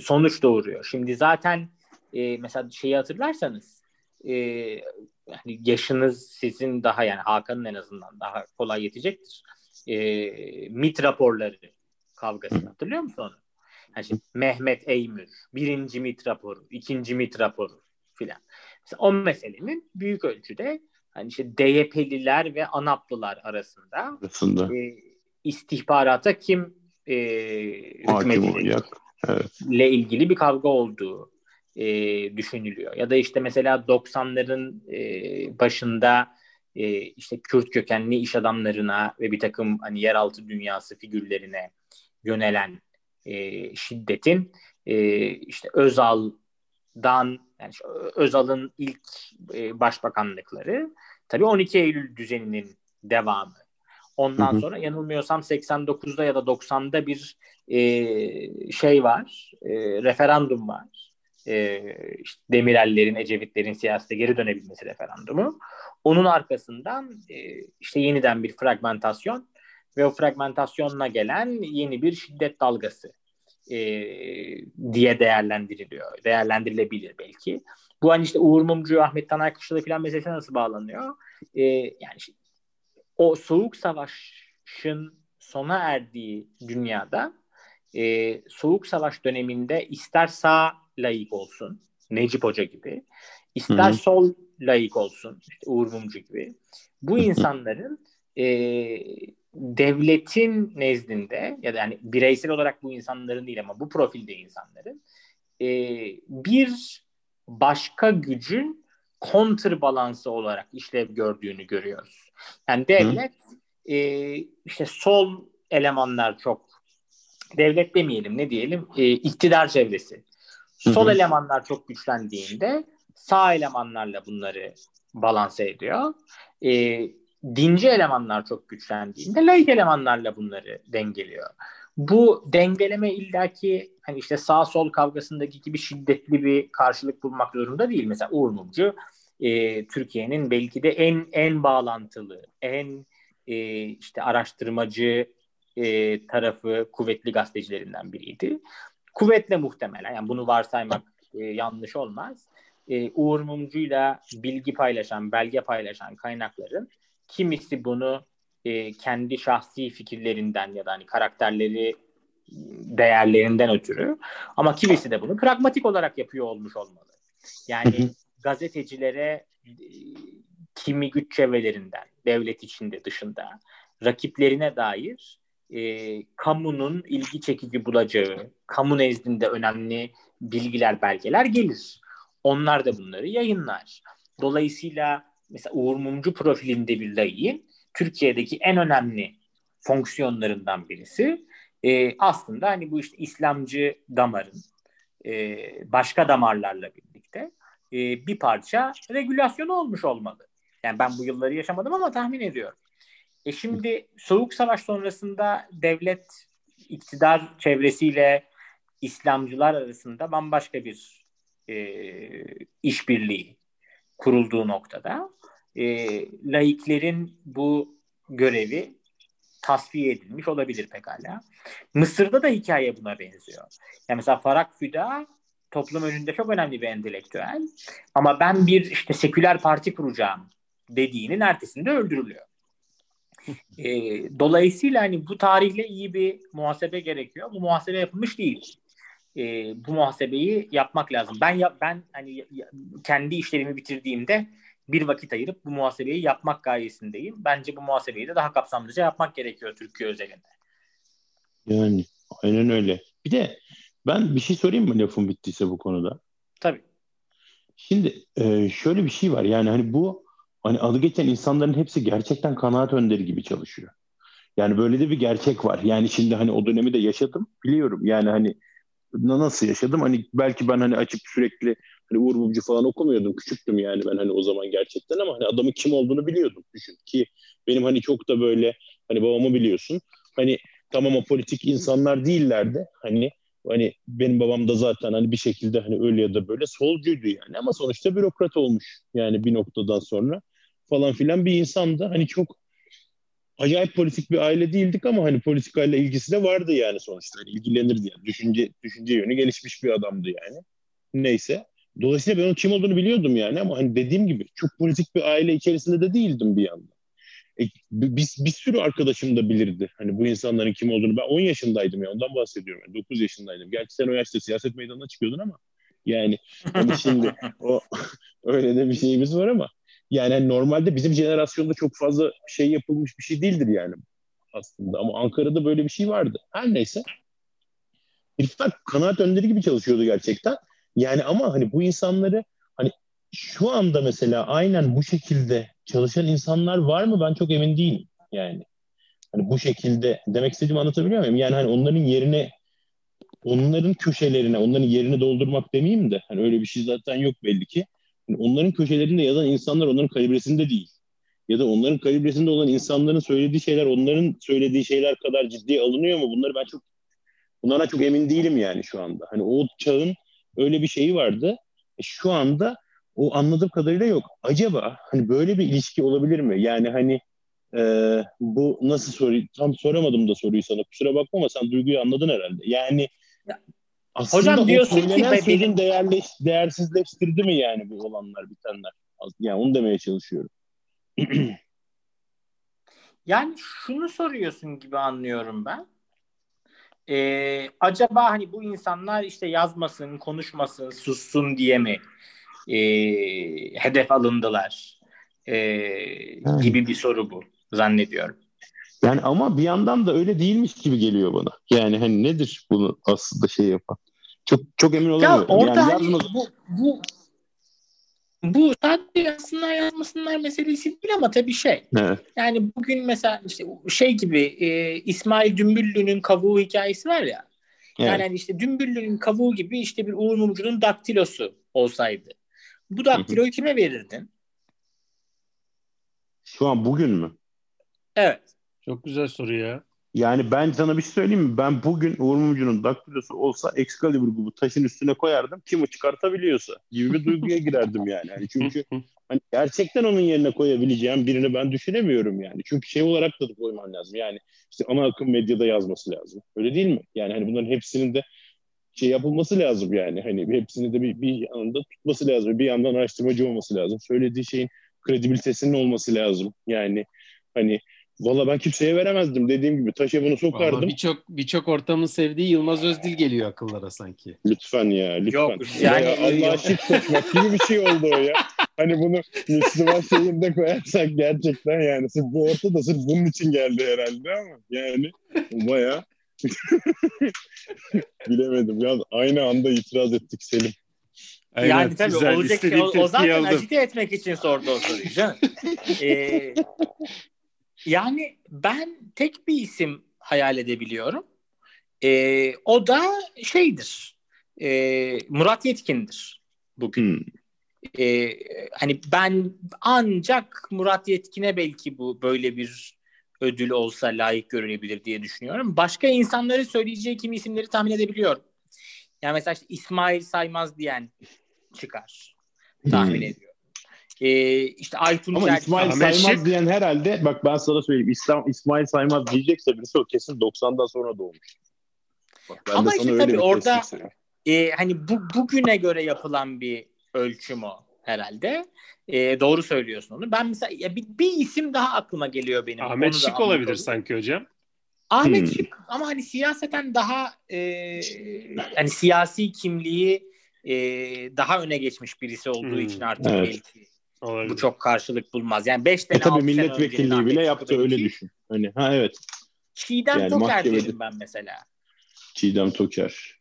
sonuç doğuruyor. Şimdi zaten mesela şeyi hatırlarsanız yani yaşınız sizin daha, yani Hakan'ın en azından daha kolay yetecektir. MİT raporları kavgasını hatırlıyor musun onu? Yani şimdi Mehmet Eymür, 1. MİT raporu, 2. MİT raporu filan. Mesela o meselenin büyük ölçüde hani işte DYP'liler ve ANAP'lılar arasında istihbarata kim hükmediyle ilgili bir kavga olduğu düşünülüyor. Ya da işte mesela 90'ların başında işte Kürt kökenli iş adamlarına ve bir takım hani yeraltı dünyası figürlerine yönelen şiddetin işte Özal'dan, yani işte Özal'ın ilk başbakanlıkları, tabii 12 Eylül düzeninin devamı. Ondan sonra yanılmıyorsam 89'da ya da 90'da bir şey var, referandum var. İşte Demirel'lerin, Ecevit'lerin siyasete geri dönebilmesi referandumu. Onun arkasından işte yeniden bir fragmentasyon ve o fragmentasyonla gelen yeni bir şiddet dalgası diye değerlendiriliyor. Değerlendirilebilir belki. Bu hani işte Uğur Mumcu, Ahmet Taner Kışlalı filan meselesi nasıl bağlanıyor? Yani işte o soğuk savaşın sona erdiği dünyada soğuk savaş döneminde ister sağ laik olsun, Necip Hoca gibi, ister sol laik olsun, işte Uğur Mumcu gibi, bu insanların devletin nezdinde ya da yani bireysel olarak bu insanların değil ama bu profilde insanların bir başka gücün kontrbalansı olarak işlev gördüğünü görüyoruz. Yani devlet işte sol elemanlar çok, devlet demeyelim ne diyelim, iktidar çevresi. Sol elemanlar çok güçlendiğinde sağ elemanlarla bunları balanse ediyor. Dinci elemanlar çok güçlendiğinde laik elemanlarla bunları dengeliyor. Bu dengeleme illaki hani işte sağ sol kavgasındaki gibi şiddetli bir karşılık bulmak zorunda değil. Mesela Uğur Mumcu Türkiye'nin belki de en bağlantılı, en işte araştırmacı tarafı kuvvetli gazetecilerinden biriydi. Kuvvetle muhtemelen, yani bunu varsaymak yanlış olmaz. Uğur Mumcu'yla bilgi paylaşan, belge paylaşan kaynakların kimisi bunu kendi şahsi fikirlerinden ya da hani karakterleri, değerlerinden ötürü, ama kimisi de bunu pragmatik olarak yapıyor olmuş olmalı. Yani gazetecilere kimi güç çevrelerinden, devlet içinde dışında, rakiplerine dair kamunun ilgi çekici bulacağı, kamu nezdinde önemli bilgiler, belgeler gelir. Onlar da bunları yayınlar. Dolayısıyla mesela Uğur Mumcu profilinde bir layığın Türkiye'deki en önemli fonksiyonlarından birisi aslında hani bu işte İslamcı damarın başka damarlarla birlikte bir parça regülasyonu olmuş olmalı. Yani ben bu yılları yaşamadım ama tahmin ediyorum. Şimdi soğuk savaş sonrasında devlet iktidar çevresiyle İslamcılar arasında bambaşka bir işbirliği kurulduğu noktada laiklerin bu görevi tasfiye edilmiş olabilir pekala. Mısır'da da hikaye buna benziyor. Yani mesela Farag Füda toplum önünde çok önemli bir entelektüel ama ben bir işte seküler parti kuracağım dediğinin ertesinde öldürülüyor. Dolayısıyla hani bu tarihle iyi bir muhasebe gerekiyor. Bu muhasebe yapılmış değil. Bu muhasebeyi yapmak lazım. Ben hani kendi işlerimi bitirdiğimde bir vakit ayırıp bu muhasebeyi yapmak gayesindeyim. Bence bu muhasebeyi de daha kapsamlıca yapmak gerekiyor Türkiye özelinde. Yani aynen öyle. Bir de ben bir şey sorayım mı lafım bittiyse bu konuda? Tabii. Şimdi şöyle bir şey var. Yani hani bu adı geçen insanların hepsi gerçekten kanaat önderi gibi çalışıyor. Yani böyle de bir gerçek var. Yani şimdi hani o dönemi de yaşadım. Biliyorum yani hani nasıl yaşadım? Hani belki ben hani açıp sürekli hani Uğur Mumcu falan okumuyordum. Küçüktüm yani ben hani o zaman gerçekten ama hani adamın kim olduğunu biliyordum. Düşün ki benim hani çok da böyle hani babamı biliyorsun. Hani tamam o politik insanlar değiller de hani benim babam da zaten hani bir şekilde hani öyle ya da böyle solcuydu yani ama sonuçta bürokrat olmuş. Yani bir noktadan sonra falan filan bir insandı. Hani çok acayip politik bir aile değildik ama hani politikayla ilgisi de vardı yani sonuçta. Hani ilgilenirdi yani. Düşünce yönü gelişmiş bir adamdı yani. Neyse. Dolayısıyla ben onun kim olduğunu biliyordum yani ama hani dediğim gibi çok politik bir aile içerisinde de değildim bir yandan. Bir sürü arkadaşım da bilirdi hani bu insanların kim olduğunu. Ben 10 yaşındaydım ya ondan bahsediyorum. Yani 9 yaşındaydım. Gerçi sen o yaşta siyaset meydanına çıkıyordun ama yani hani şimdi o öyle de bir şeyimiz var ama yani normalde bizim jenerasyonda çok fazla şey yapılmış bir şey değildir yani aslında. Ama Ankara'da böyle bir şey vardı. Her neyse. Herifler kanaat önderi gibi çalışıyordu gerçekten. Yani ama hani bu insanları hani şu anda mesela aynen bu şekilde çalışan insanlar var mı? Ben çok emin değilim. Yani hani bu şekilde demek istediğimi anlatabiliyor muyum? Yani hani onların yerine, onların köşelerine, onların yerini doldurmak demeyeyim de hani öyle bir şey zaten yok belli ki. Yani onların köşelerinde yazan insanlar onların kalibresinde değil. Ya da onların kalibresinde olan insanların söylediği şeyler onların söylediği şeyler kadar ciddiye alınıyor mu? Bunlara çok emin değilim yani şu anda. Hani o çağın öyle bir şeyi vardı. Şu anda o anladığım kadarıyla yok. Acaba hani böyle bir ilişki olabilir mi? Yani hani bu nasıl soru? Tam soramadım da soruyu sana. Kusura bakma ama sen duyguyu anladın herhalde. Yani aslında hocam diyorsun ki benim değersizleştirdi mi yani bu olanlar bitenler? Yani onu demeye çalışıyorum. Yani şunu soruyorsun gibi anlıyorum ben. Acaba hani bu insanlar işte yazmasın, konuşmasın, sussun diye mi hedef alındılar gibi bir soru bu zannediyorum. Yani ama bir yandan da öyle değilmiş gibi geliyor bana. Yani hani nedir bunu aslında şey yapan? Çok çok emin olamıyorum. Ya orada yani bu sadece yazsınlar yazmasınlar meselesi değil ama tabii şey. Evet. Yani bugün mesela işte şey gibi İsmail Dümbüllü'nün kavuğu hikayesi var ya. Evet. Yani işte Dümbüllü'nün kavuğu gibi işte bir Uğur Mumcu'nun daktilosu olsaydı. Bu daktiloyu kime verirdin? Şu an bugün mü? Evet. Çok güzel soru ya. Yani ben sana bir şey söyleyeyim mi? Ben bugün Uğur Mumcu'nun daktilosu olsa Excalibur gibi taşın üstüne koyardım. Kim o çıkartabiliyorsa gibi bir duyguya girerdim yani. Yani çünkü hani gerçekten onun yerine koyabileceğim birini ben düşünemiyorum yani. Çünkü şey olarak da koyman lazım. Yani işte ana akım medyada yazması lazım. Öyle değil mi? Yani hani bunların hepsinin de şey yapılması lazım yani. Hani hepsini de bir yandan tutması lazım. Bir yandan araştırmacı olması lazım. Söylediği şeyin kredibilitesinin olması lazım. Yani hani valla ben kimseye veremezdim dediğim gibi. Taşa bunu sokardım. Birçok ortamın sevdiği Yılmaz Özdil geliyor akıllara sanki. Lütfen ya, lütfen. Yok, yani Allah'a şirk koşmak gibi bir şey oldu o ya. Hani bunu Müslüman şeyinde koyarsak gerçekten yani. Sırf bu ortada sırf bunun için geldi herhalde ama yani bayağı bilemedim. Ya aynı anda itiraz ettik Selim. Aynen, yani tabii güzel, olacak ki o zaten acite etmek için sordu o soruyu canım. Yani ben tek bir isim hayal edebiliyorum. O da şeydir. Murat Yetkin'dir bugün. Hani ben ancak Murat Yetkin'e belki bu böyle bir ödül olsa layık görülebilir diye düşünüyorum. Başka insanları söyleyeceği kimi isimleri tahmin edebiliyorum. Yani mesela işte İsmail Saymaz diyen çıkar. Tahmin ediyorum. İşte Aytun Çerçi. Ama İsmail Saymaz diyen herhalde, bak ben sana söyleyeyim, İsmail Saymaz diyecekse birisi o kesin 90'dan sonra doğmuş. Bak, ama işte tabii orada hani bugüne göre yapılan bir ölçüm o herhalde. Doğru söylüyorsun onu. Ben mesela bir isim daha aklıma geliyor benim. Ahmet Şık olabilir sanki hocam. Ahmet Şık ama hani siyaseten daha hani siyasi kimliği daha öne geçmiş birisi olduğu için artık belki bu çok karşılık bulmaz. Yani 5 tane tabii milletvekilliği bile yaptı, öyle düşün. Hani evet. Çiğdem yani Toker dedim ben mesela. Çiğdem Toker.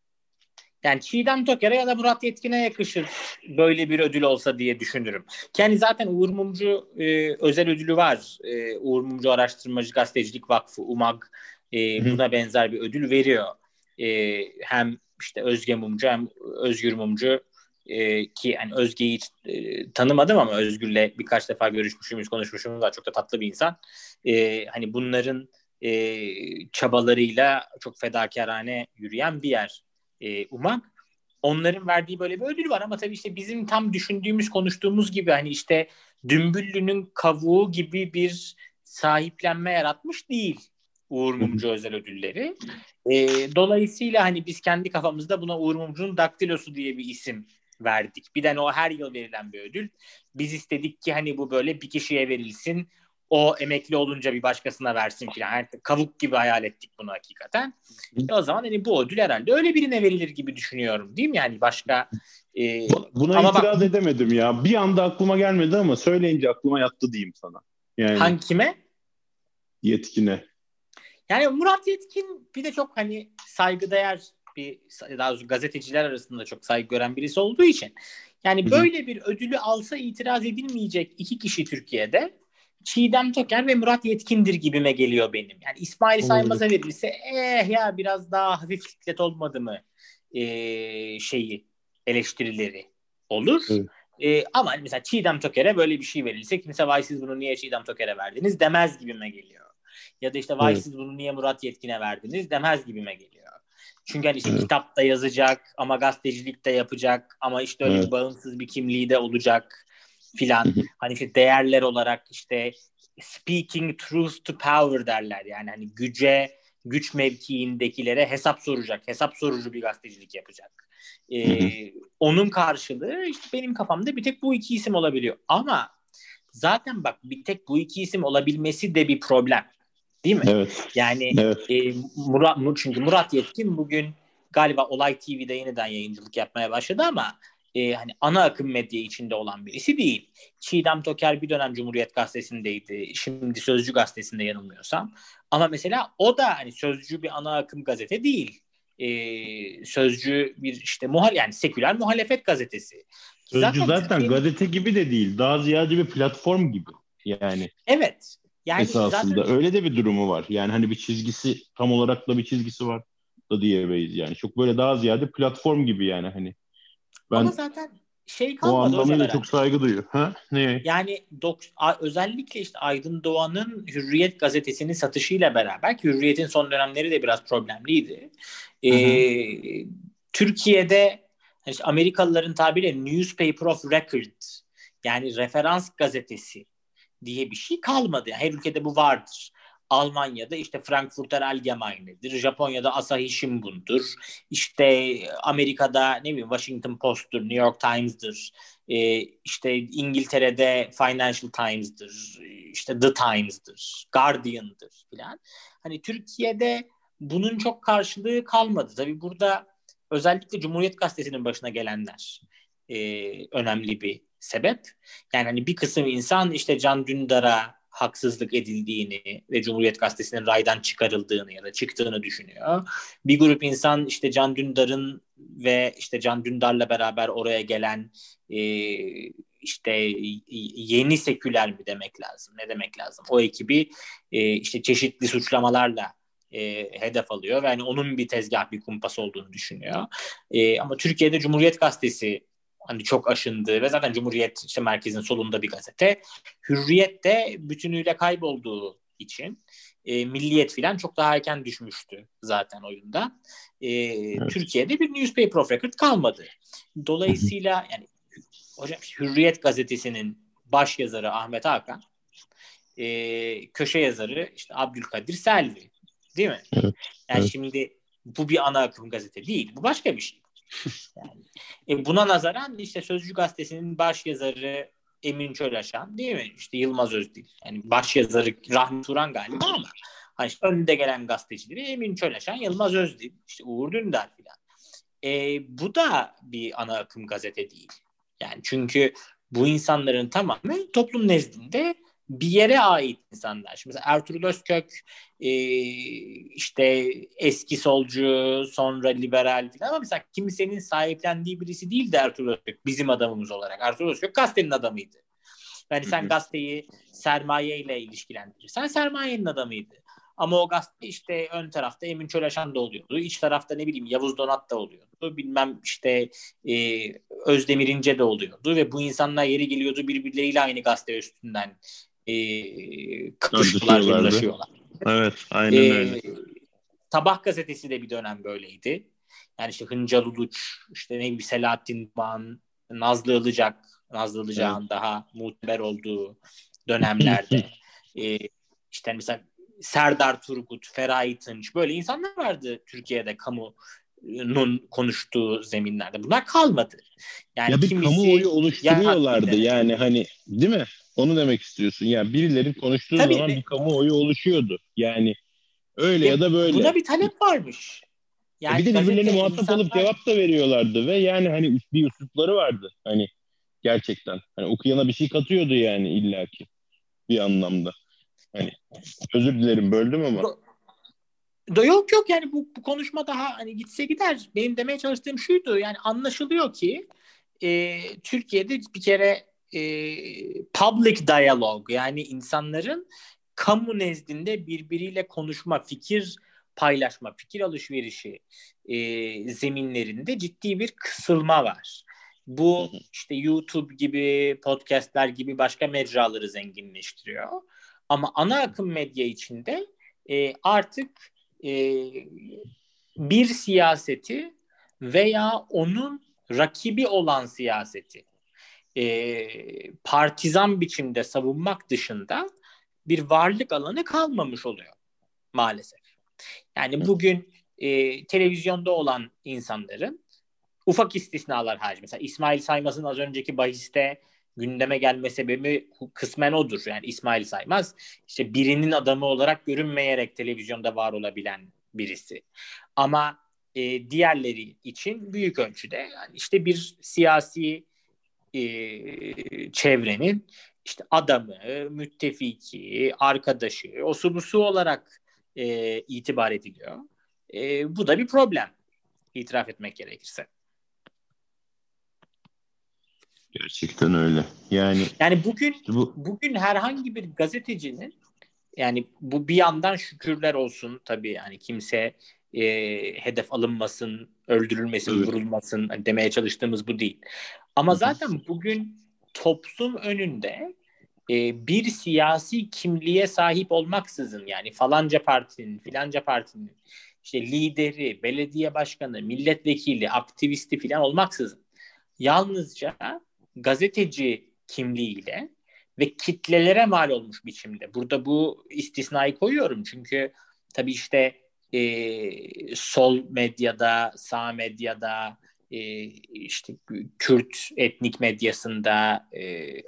Yani Çiğdem Toker'e ya da Murat Yetkin'e yakışır böyle bir ödül olsa diye düşünürüm. Yani zaten Uğur Mumcu özel ödülü var. Uğur Mumcu Araştırmacı Gazetecilik Vakfı, UMAG buna benzer bir ödül veriyor. Hem işte Özge Mumcu hem Özgür Mumcu ki hani Özge'yi hiç tanımadım ama Özgür'le birkaç defa görüşmüşümüz, konuşmuşumuz var. Çok da tatlı bir insan. Hani bunların çabalarıyla çok fedakarane yürüyen bir yer. UMAG. Onların verdiği böyle bir ödül var ama tabii işte bizim tam düşündüğümüz, konuştuğumuz gibi hani işte Dümbüllü'nün kavuğu gibi bir sahiplenme yaratmış değil Uğur Mumcu özel ödülleri. Dolayısıyla hani biz kendi kafamızda buna Uğur Mumcu'nun daktilosu diye bir isim verdik. Bir de hani o her yıl verilen bir ödül. Biz istedik ki hani bu böyle bir kişiye verilsin, o emekli olunca bir başkasına versin filan. Yani kavuk gibi hayal ettik bunu hakikaten. O zaman hani bu ödül herhalde öyle birine verilir gibi düşünüyorum, değil mi? Yani başka... Buna ama itiraz edemedim ya. Bir anda aklıma gelmedi ama söyleyince aklıma yattı diyeyim sana. Yani, hangi kime? Yetkin'e. Yani Murat Yetkin bir de çok hani saygıdeğer bir, daha doğrusu gazeteciler arasında çok saygı gören birisi olduğu için. Yani böyle bir ödülü alsa itiraz edilmeyecek iki kişi Türkiye'de Çiğdem Toker ve Murat Yetkin'dir gibime geliyor benim. Yani İsmail Saymaz'a verilirse ya biraz daha hafif şiddet olmadı mı eleştirileri olur. Evet. Ama mesela Çiğdem Toker'e böyle bir şey verilirse kimse vay siz bunu niye Çiğdem Toker'e verdiniz demez gibime geliyor. Ya da işte vay siz bunu niye Murat Yetkin'e verdiniz demez gibime geliyor. Çünkü hani işte kitapta yazacak ama gazetecilik de yapacak ama işte öyle bağımsız bir kimliği de olacak filan. Hani işte değerler olarak işte speaking truth to power derler. Yani hani güç mevkiindekilere hesap soracak. Hesap sorucu bir gazetecilik yapacak. Onun karşılığı işte benim kafamda bir tek bu iki isim olabiliyor. Ama zaten bak bir tek bu iki isim olabilmesi de bir problem. Değil mi? Evet. Yani çünkü Murat Yetkin bugün galiba Olay TV'de yeniden yayıncılık yapmaya başladı ama hani ana akım medya içinde olan birisi değil. Çiğdem Toker bir dönem Cumhuriyet Gazetesi'ndeydi. Şimdi Sözcü Gazetesi'nde yanılmıyorsam. Ama mesela o da hani Sözcü bir ana akım gazete değil. Sözcü bir işte yani seküler muhalefet gazetesi. Sözcü zaten gazete gibi de değil. Daha ziyade bir platform gibi. Yani. Evet. Yani esasında zaten... öyle de bir durumu var. Yani hani bir çizgisi, tam olarak da bir çizgisi var da diyemeyiz yani. Çok böyle daha ziyade platform gibi yani hani. Ben ama zaten kalmadı. O anlamıyla çok saygı duyuyor. Ha? Niye? Yani özellikle işte Aydın Doğan'ın Hürriyet gazetesinin satışıyla beraber, ki Hürriyet'in son dönemleri de biraz problemliydi. Türkiye'de işte Amerikalıların tabiriyle newspaper of record, yani referans gazetesi diye bir şey kalmadı. Yani her ülkede bu vardır. Almanya'da işte Frankfurter Allgemeine'dir. Japonya'da Asahi Shimbun'dur. İşte Amerika'da Washington Post'tur, New York Times'dır. İşte İngiltere'de Financial Times'dır. İşte The Times'dır. Guardian'dır filan. Hani Türkiye'de bunun çok karşılığı kalmadı. Tabii burada özellikle Cumhuriyet Gazetesi'nin başına gelenler önemli bir sebep. Yani hani bir kısım insan işte Can Dündar'a haksızlık edildiğini ve Cumhuriyet Gazetesi'nin raydan çıkarıldığını ya da çıktığını düşünüyor. Bir grup insan işte Can Dündar'ın ve işte Can Dündar'la beraber oraya gelen işte yeni seküler mi demek lazım? Ne demek lazım? O ekibi işte çeşitli suçlamalarla hedef alıyor ve yani onun bir tezgah, bir kumpas olduğunu düşünüyor. Ama Türkiye'de Cumhuriyet Gazetesi hani çok aşındı ve zaten Cumhuriyet işte merkezin solunda bir gazete. Hürriyet de bütünüyle kaybolduğu için Milliyet filan çok daha erken düşmüştü zaten oyunda. Evet. Türkiye'de bir newspaper of record kalmadı. Dolayısıyla yani hocam Hürriyet gazetesinin baş yazarı Ahmet Hakan, köşe yazarı işte Abdülkadir Selvi, değil mi? Evet. Yani evet. Şimdi bu bir ana akım gazete değil. Bu başka bir şey. Yani, buna nazaran işte Sözcü gazetesinin baş yazarı Emin Çölaşan, değil mi? İşte Yılmaz Özdil. Yani baş yazarı Rahmet Turan galiba ama hani işte önde gelen gazetecileri Emin Çölaşan, Yılmaz Özdil, işte Uğur Dündar filan. Bu da bir ana akım gazete değil. Yani çünkü bu insanların tamamı toplum nezdinde bir yere ait insanlar. Şimdi mesela Ertuğrul Özkök işte eski solcu, sonra liberal falan ama mesela kimsenin sahiplendiği birisi değildi Ertuğrul Özkök bizim adamımız olarak. Ertuğrul Özkök gazetenin adamıydı. Yani sen gazeteyi sermayeyle ilişkilendirirsen sermayenin adamıydı. Ama o gazete işte ön tarafta Emin Çölaşan da oluyordu. İç tarafta ne bileyim Yavuz Donat da oluyordu. Bilmem işte Özdemir İnce de oluyordu. Ve bu insanlar yeri geliyordu birbirleriyle aynı gazete üstünden kapıştılar, uğraşıyorlar. Evet, aynen öyle. Sabah gazetesi de bir dönem böyleydi. Yani işte Hıncal Uluç, işte ne bileyim Selahattin Ban, Nazlı Ilıcak, Nazlı Ilıcak'ın evet. daha muteber olduğu dönemlerde. İşte mesela Serdar Turgut, Feray Tınç, böyle insanlar vardı Türkiye'de kamunun konuştuğu zeminlerde. Bunlar kalmadı. Yani ya bir kamuoyu oluşturuyorlardı yani hani, değil mi? Onu demek istiyorsun. Yani birilerin konuştuğu tabii zaman bir kamuoyu oluşuyordu. Yani öyle ya da böyle. Buna bir talep varmış. Yani bir de birbirlerine muhatap alıp cevap da veriyorlardı ve yani hani bir üslupları vardı. Hani gerçekten. Hani okuyana bir şey katıyordu yani illaki bir anlamda. Hani özür dilerim böldüm ama. Yok yani bu konuşma daha hani gitse gider. Benim demeye çalıştığım şuydu. Yani anlaşılıyor ki Türkiye'de bir kere public dialogue, yani insanların kamu nezdinde birbiriyle konuşma, fikir paylaşma, fikir alışverişi zeminlerinde ciddi bir kısılma var. Bu işte YouTube gibi, podcastler gibi başka mecraları zenginleştiriyor. Ama ana akım medya içinde artık bir siyaseti veya onun rakibi olan siyaseti partizan biçimde savunmak dışında bir varlık alanı kalmamış oluyor maalesef. Yani bugün televizyonda olan insanların, ufak istisnalar hariç, mesela İsmail Saymaz'ın az önceki bahiste gündeme gelme sebebi kısmen odur. Yani İsmail Saymaz işte birinin adamı olarak görünmeyerek televizyonda var olabilen birisi. Ama diğerleri için büyük ölçüde yani işte bir siyasi çevrenin işte adamı, müttefiki, arkadaşı, osu busu olarak itibar ediliyor. Bu da bir problem, itiraf etmek gerekirse. Gerçekten öyle. Yani bugün herhangi bir gazetecinin, yani bu bir yandan şükürler olsun tabii, yani kimse hedef alınmasın, öldürülmesin, evet. vurulmasın, hani demeye çalıştığımız bu değil. Ama zaten bugün toplum önünde bir siyasi kimliğe sahip olmaksızın, yani falanca partinin, filanca partinin işte lideri, belediye başkanı, milletvekili, aktivisti filan olmaksızın yalnızca gazeteci kimliğiyle ve kitlelere mal olmuş biçimde. Burada bu istisnayı koyuyorum çünkü tabii işte sol medyada, sağ medyada, işte Kürt etnik medyasında,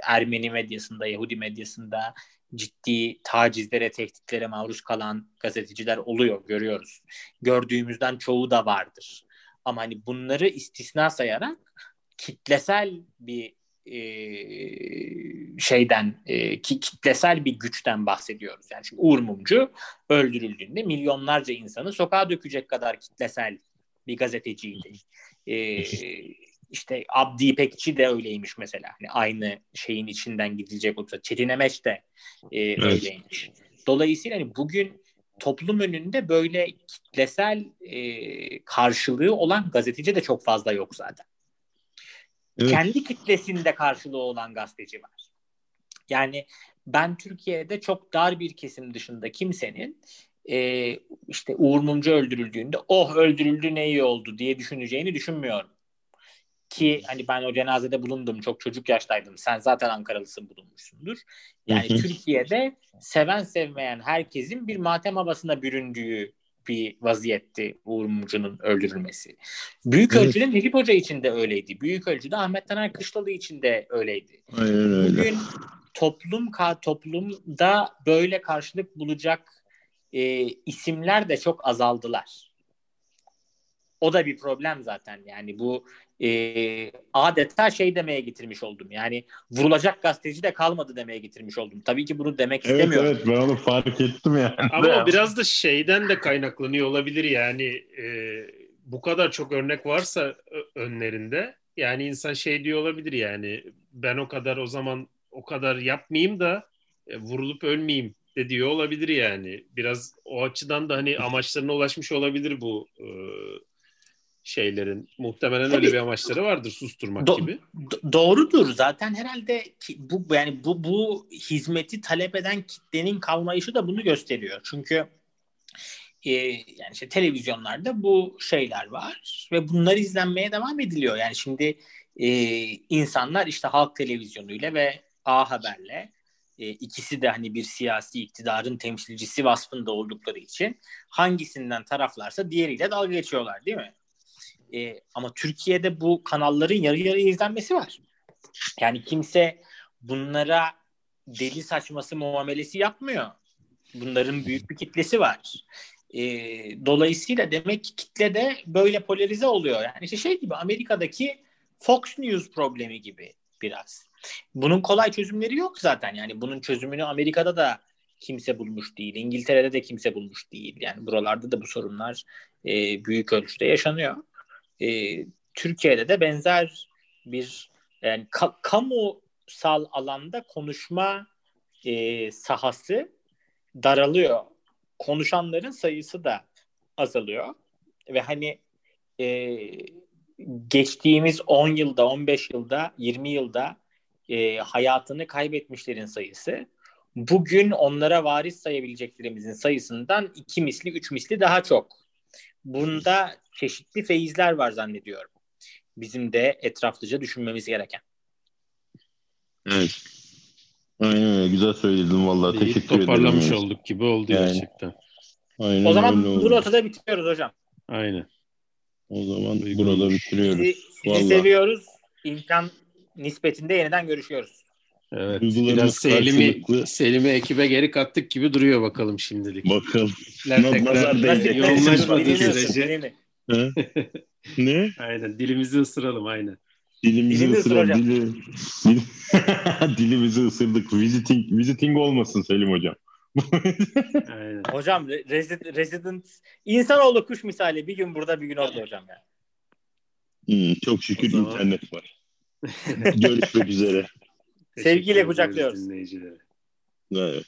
Ermeni medyasında, Yahudi medyasında ciddi tacizlere, tehditlere maruz kalan gazeteciler oluyor, görüyoruz. Gördüğümüzden çoğu da vardır. Ama hani bunları istisna sayarak kitlesel bir kitlesel bir güçten bahsediyoruz. Yani şimdi Uğur Mumcu öldürüldüğünde milyonlarca insanı sokağa dökecek kadar kitlesel bir gazeteciydi. İşte Abdi İpekçi de öyleymiş mesela. Yani aynı şeyin içinden gidilecek olursa. Çetin Emeç de evet. öyleymiş. Dolayısıyla hani bugün toplum önünde böyle kitlesel karşılığı olan gazeteci de çok fazla yok zaten. Evet. Kendi kitlesinde karşılığı olan gazeteci var. Yani ben Türkiye'de çok dar bir kesim dışında kimsenin işte Uğur Mumcu öldürüldüğünde "oh öldürüldü ne iyi oldu" diye düşüneceğini düşünmüyorum. Ki hani ben o cenazede bulundum, çok çocuk yaştaydım. Sen zaten Ankaralısın, bulunmuşsundur. Yani Türkiye'de seven sevmeyen herkesin bir matem havasına büründüğü bir vaziyetti Uğur Mumcu'nun öldürülmesi. Büyük ölçüde Necip Hoca için de öyleydi. Büyük ölçüde Ahmet Taner Kışlalı için de öyleydi. Aynen öyle. Bugün toplumda böyle karşılık bulacak isimler de çok azaldılar. O da bir problem zaten. Yani bu adeta şey demeye getirmiş oldum. Yani vurulacak gazeteci de kalmadı demeye getirmiş oldum. Tabii ki bunu demek istemiyorum. Evet, ben onu fark ettim yani. Ama o biraz da şeyden de kaynaklanıyor olabilir yani. Bu kadar çok örnek varsa önlerinde, yani insan şey diyor olabilir yani, ben o kadar, o zaman o kadar yapmayayım da vurulup ölmeyeyim de diyor olabilir yani. Biraz o açıdan da hani amaçlarına ulaşmış olabilir bu şeylerin. Muhtemelen tabii, öyle bir amaçları vardır, susturmak gibi. Doğrudur. Zaten herhalde bu, yani bu hizmeti talep eden kitlenin kalmayışı da bunu gösteriyor. Çünkü yani işte televizyonlarda bu şeyler var ve bunlar izlenmeye devam ediliyor. Yani şimdi insanlar işte Halk Televizyonu'yla ve A Haber'le, ikisi de hani bir siyasi iktidarın temsilcisi vasfında oldukları için hangisinden taraflarsa diğeriyle dalga geçiyorlar, değil mi? Ama Türkiye'de bu kanalların yarı yarıya izlenmesi var. Yani kimse bunlara deli saçması muamelesi yapmıyor. Bunların büyük bir kitlesi var. Dolayısıyla demek ki kitle de böyle polarize oluyor. Yani işte şey gibi, Amerika'daki Fox News problemi gibi biraz. Bunun kolay çözümleri yok zaten. Yani bunun çözümünü Amerika'da da kimse bulmuş değil. İngiltere'de de kimse bulmuş değil. Yani buralarda da bu sorunlar büyük ölçüde yaşanıyor. Türkiye'de de benzer bir, yani kamusal alanda konuşma sahası daralıyor. Konuşanların sayısı da azalıyor. Ve hani geçtiğimiz 10 yılda, 15 yılda, 20 yılda hayatını kaybetmişlerin sayısı bugün onlara varis sayabileceklerimizin sayısından 2 misli, 3 misli daha çok. Bunda çeşitli feyizler var zannediyorum. Bizim de etraflıca düşünmemiz gereken. Evet. Aynen öyle. Güzel söyledin vallahi. Teşekkür ederim. Toparlamış olduk gibi oldu yani, gerçekten. Aynen, o zaman bu notada bitiriyoruz hocam. Aynen. O zaman burada bitiriyoruz. Sizi seviyoruz. İmkan nispetinde yeniden görüşüyoruz. Evet. Biraz Selim'i ekibe geri kattık gibi duruyor, bakalım şimdilik. Bakalım. Nazar değecek. Yoğunlaşmadığı sürece. Ne? Aynen. Dilimizi ısıralım, aynen. Dilimizi ısıralım. Dilimizi ısırdık. Visiting olmasın Selim hocam. Aynen. Hocam resident insanoğlu kuş misali, bir gün burada bir gün orada hocam yani. Çok şükür internet var. Görüşmek üzere. Sevgiyle kucaklıyoruz dinleyicilere. Evet.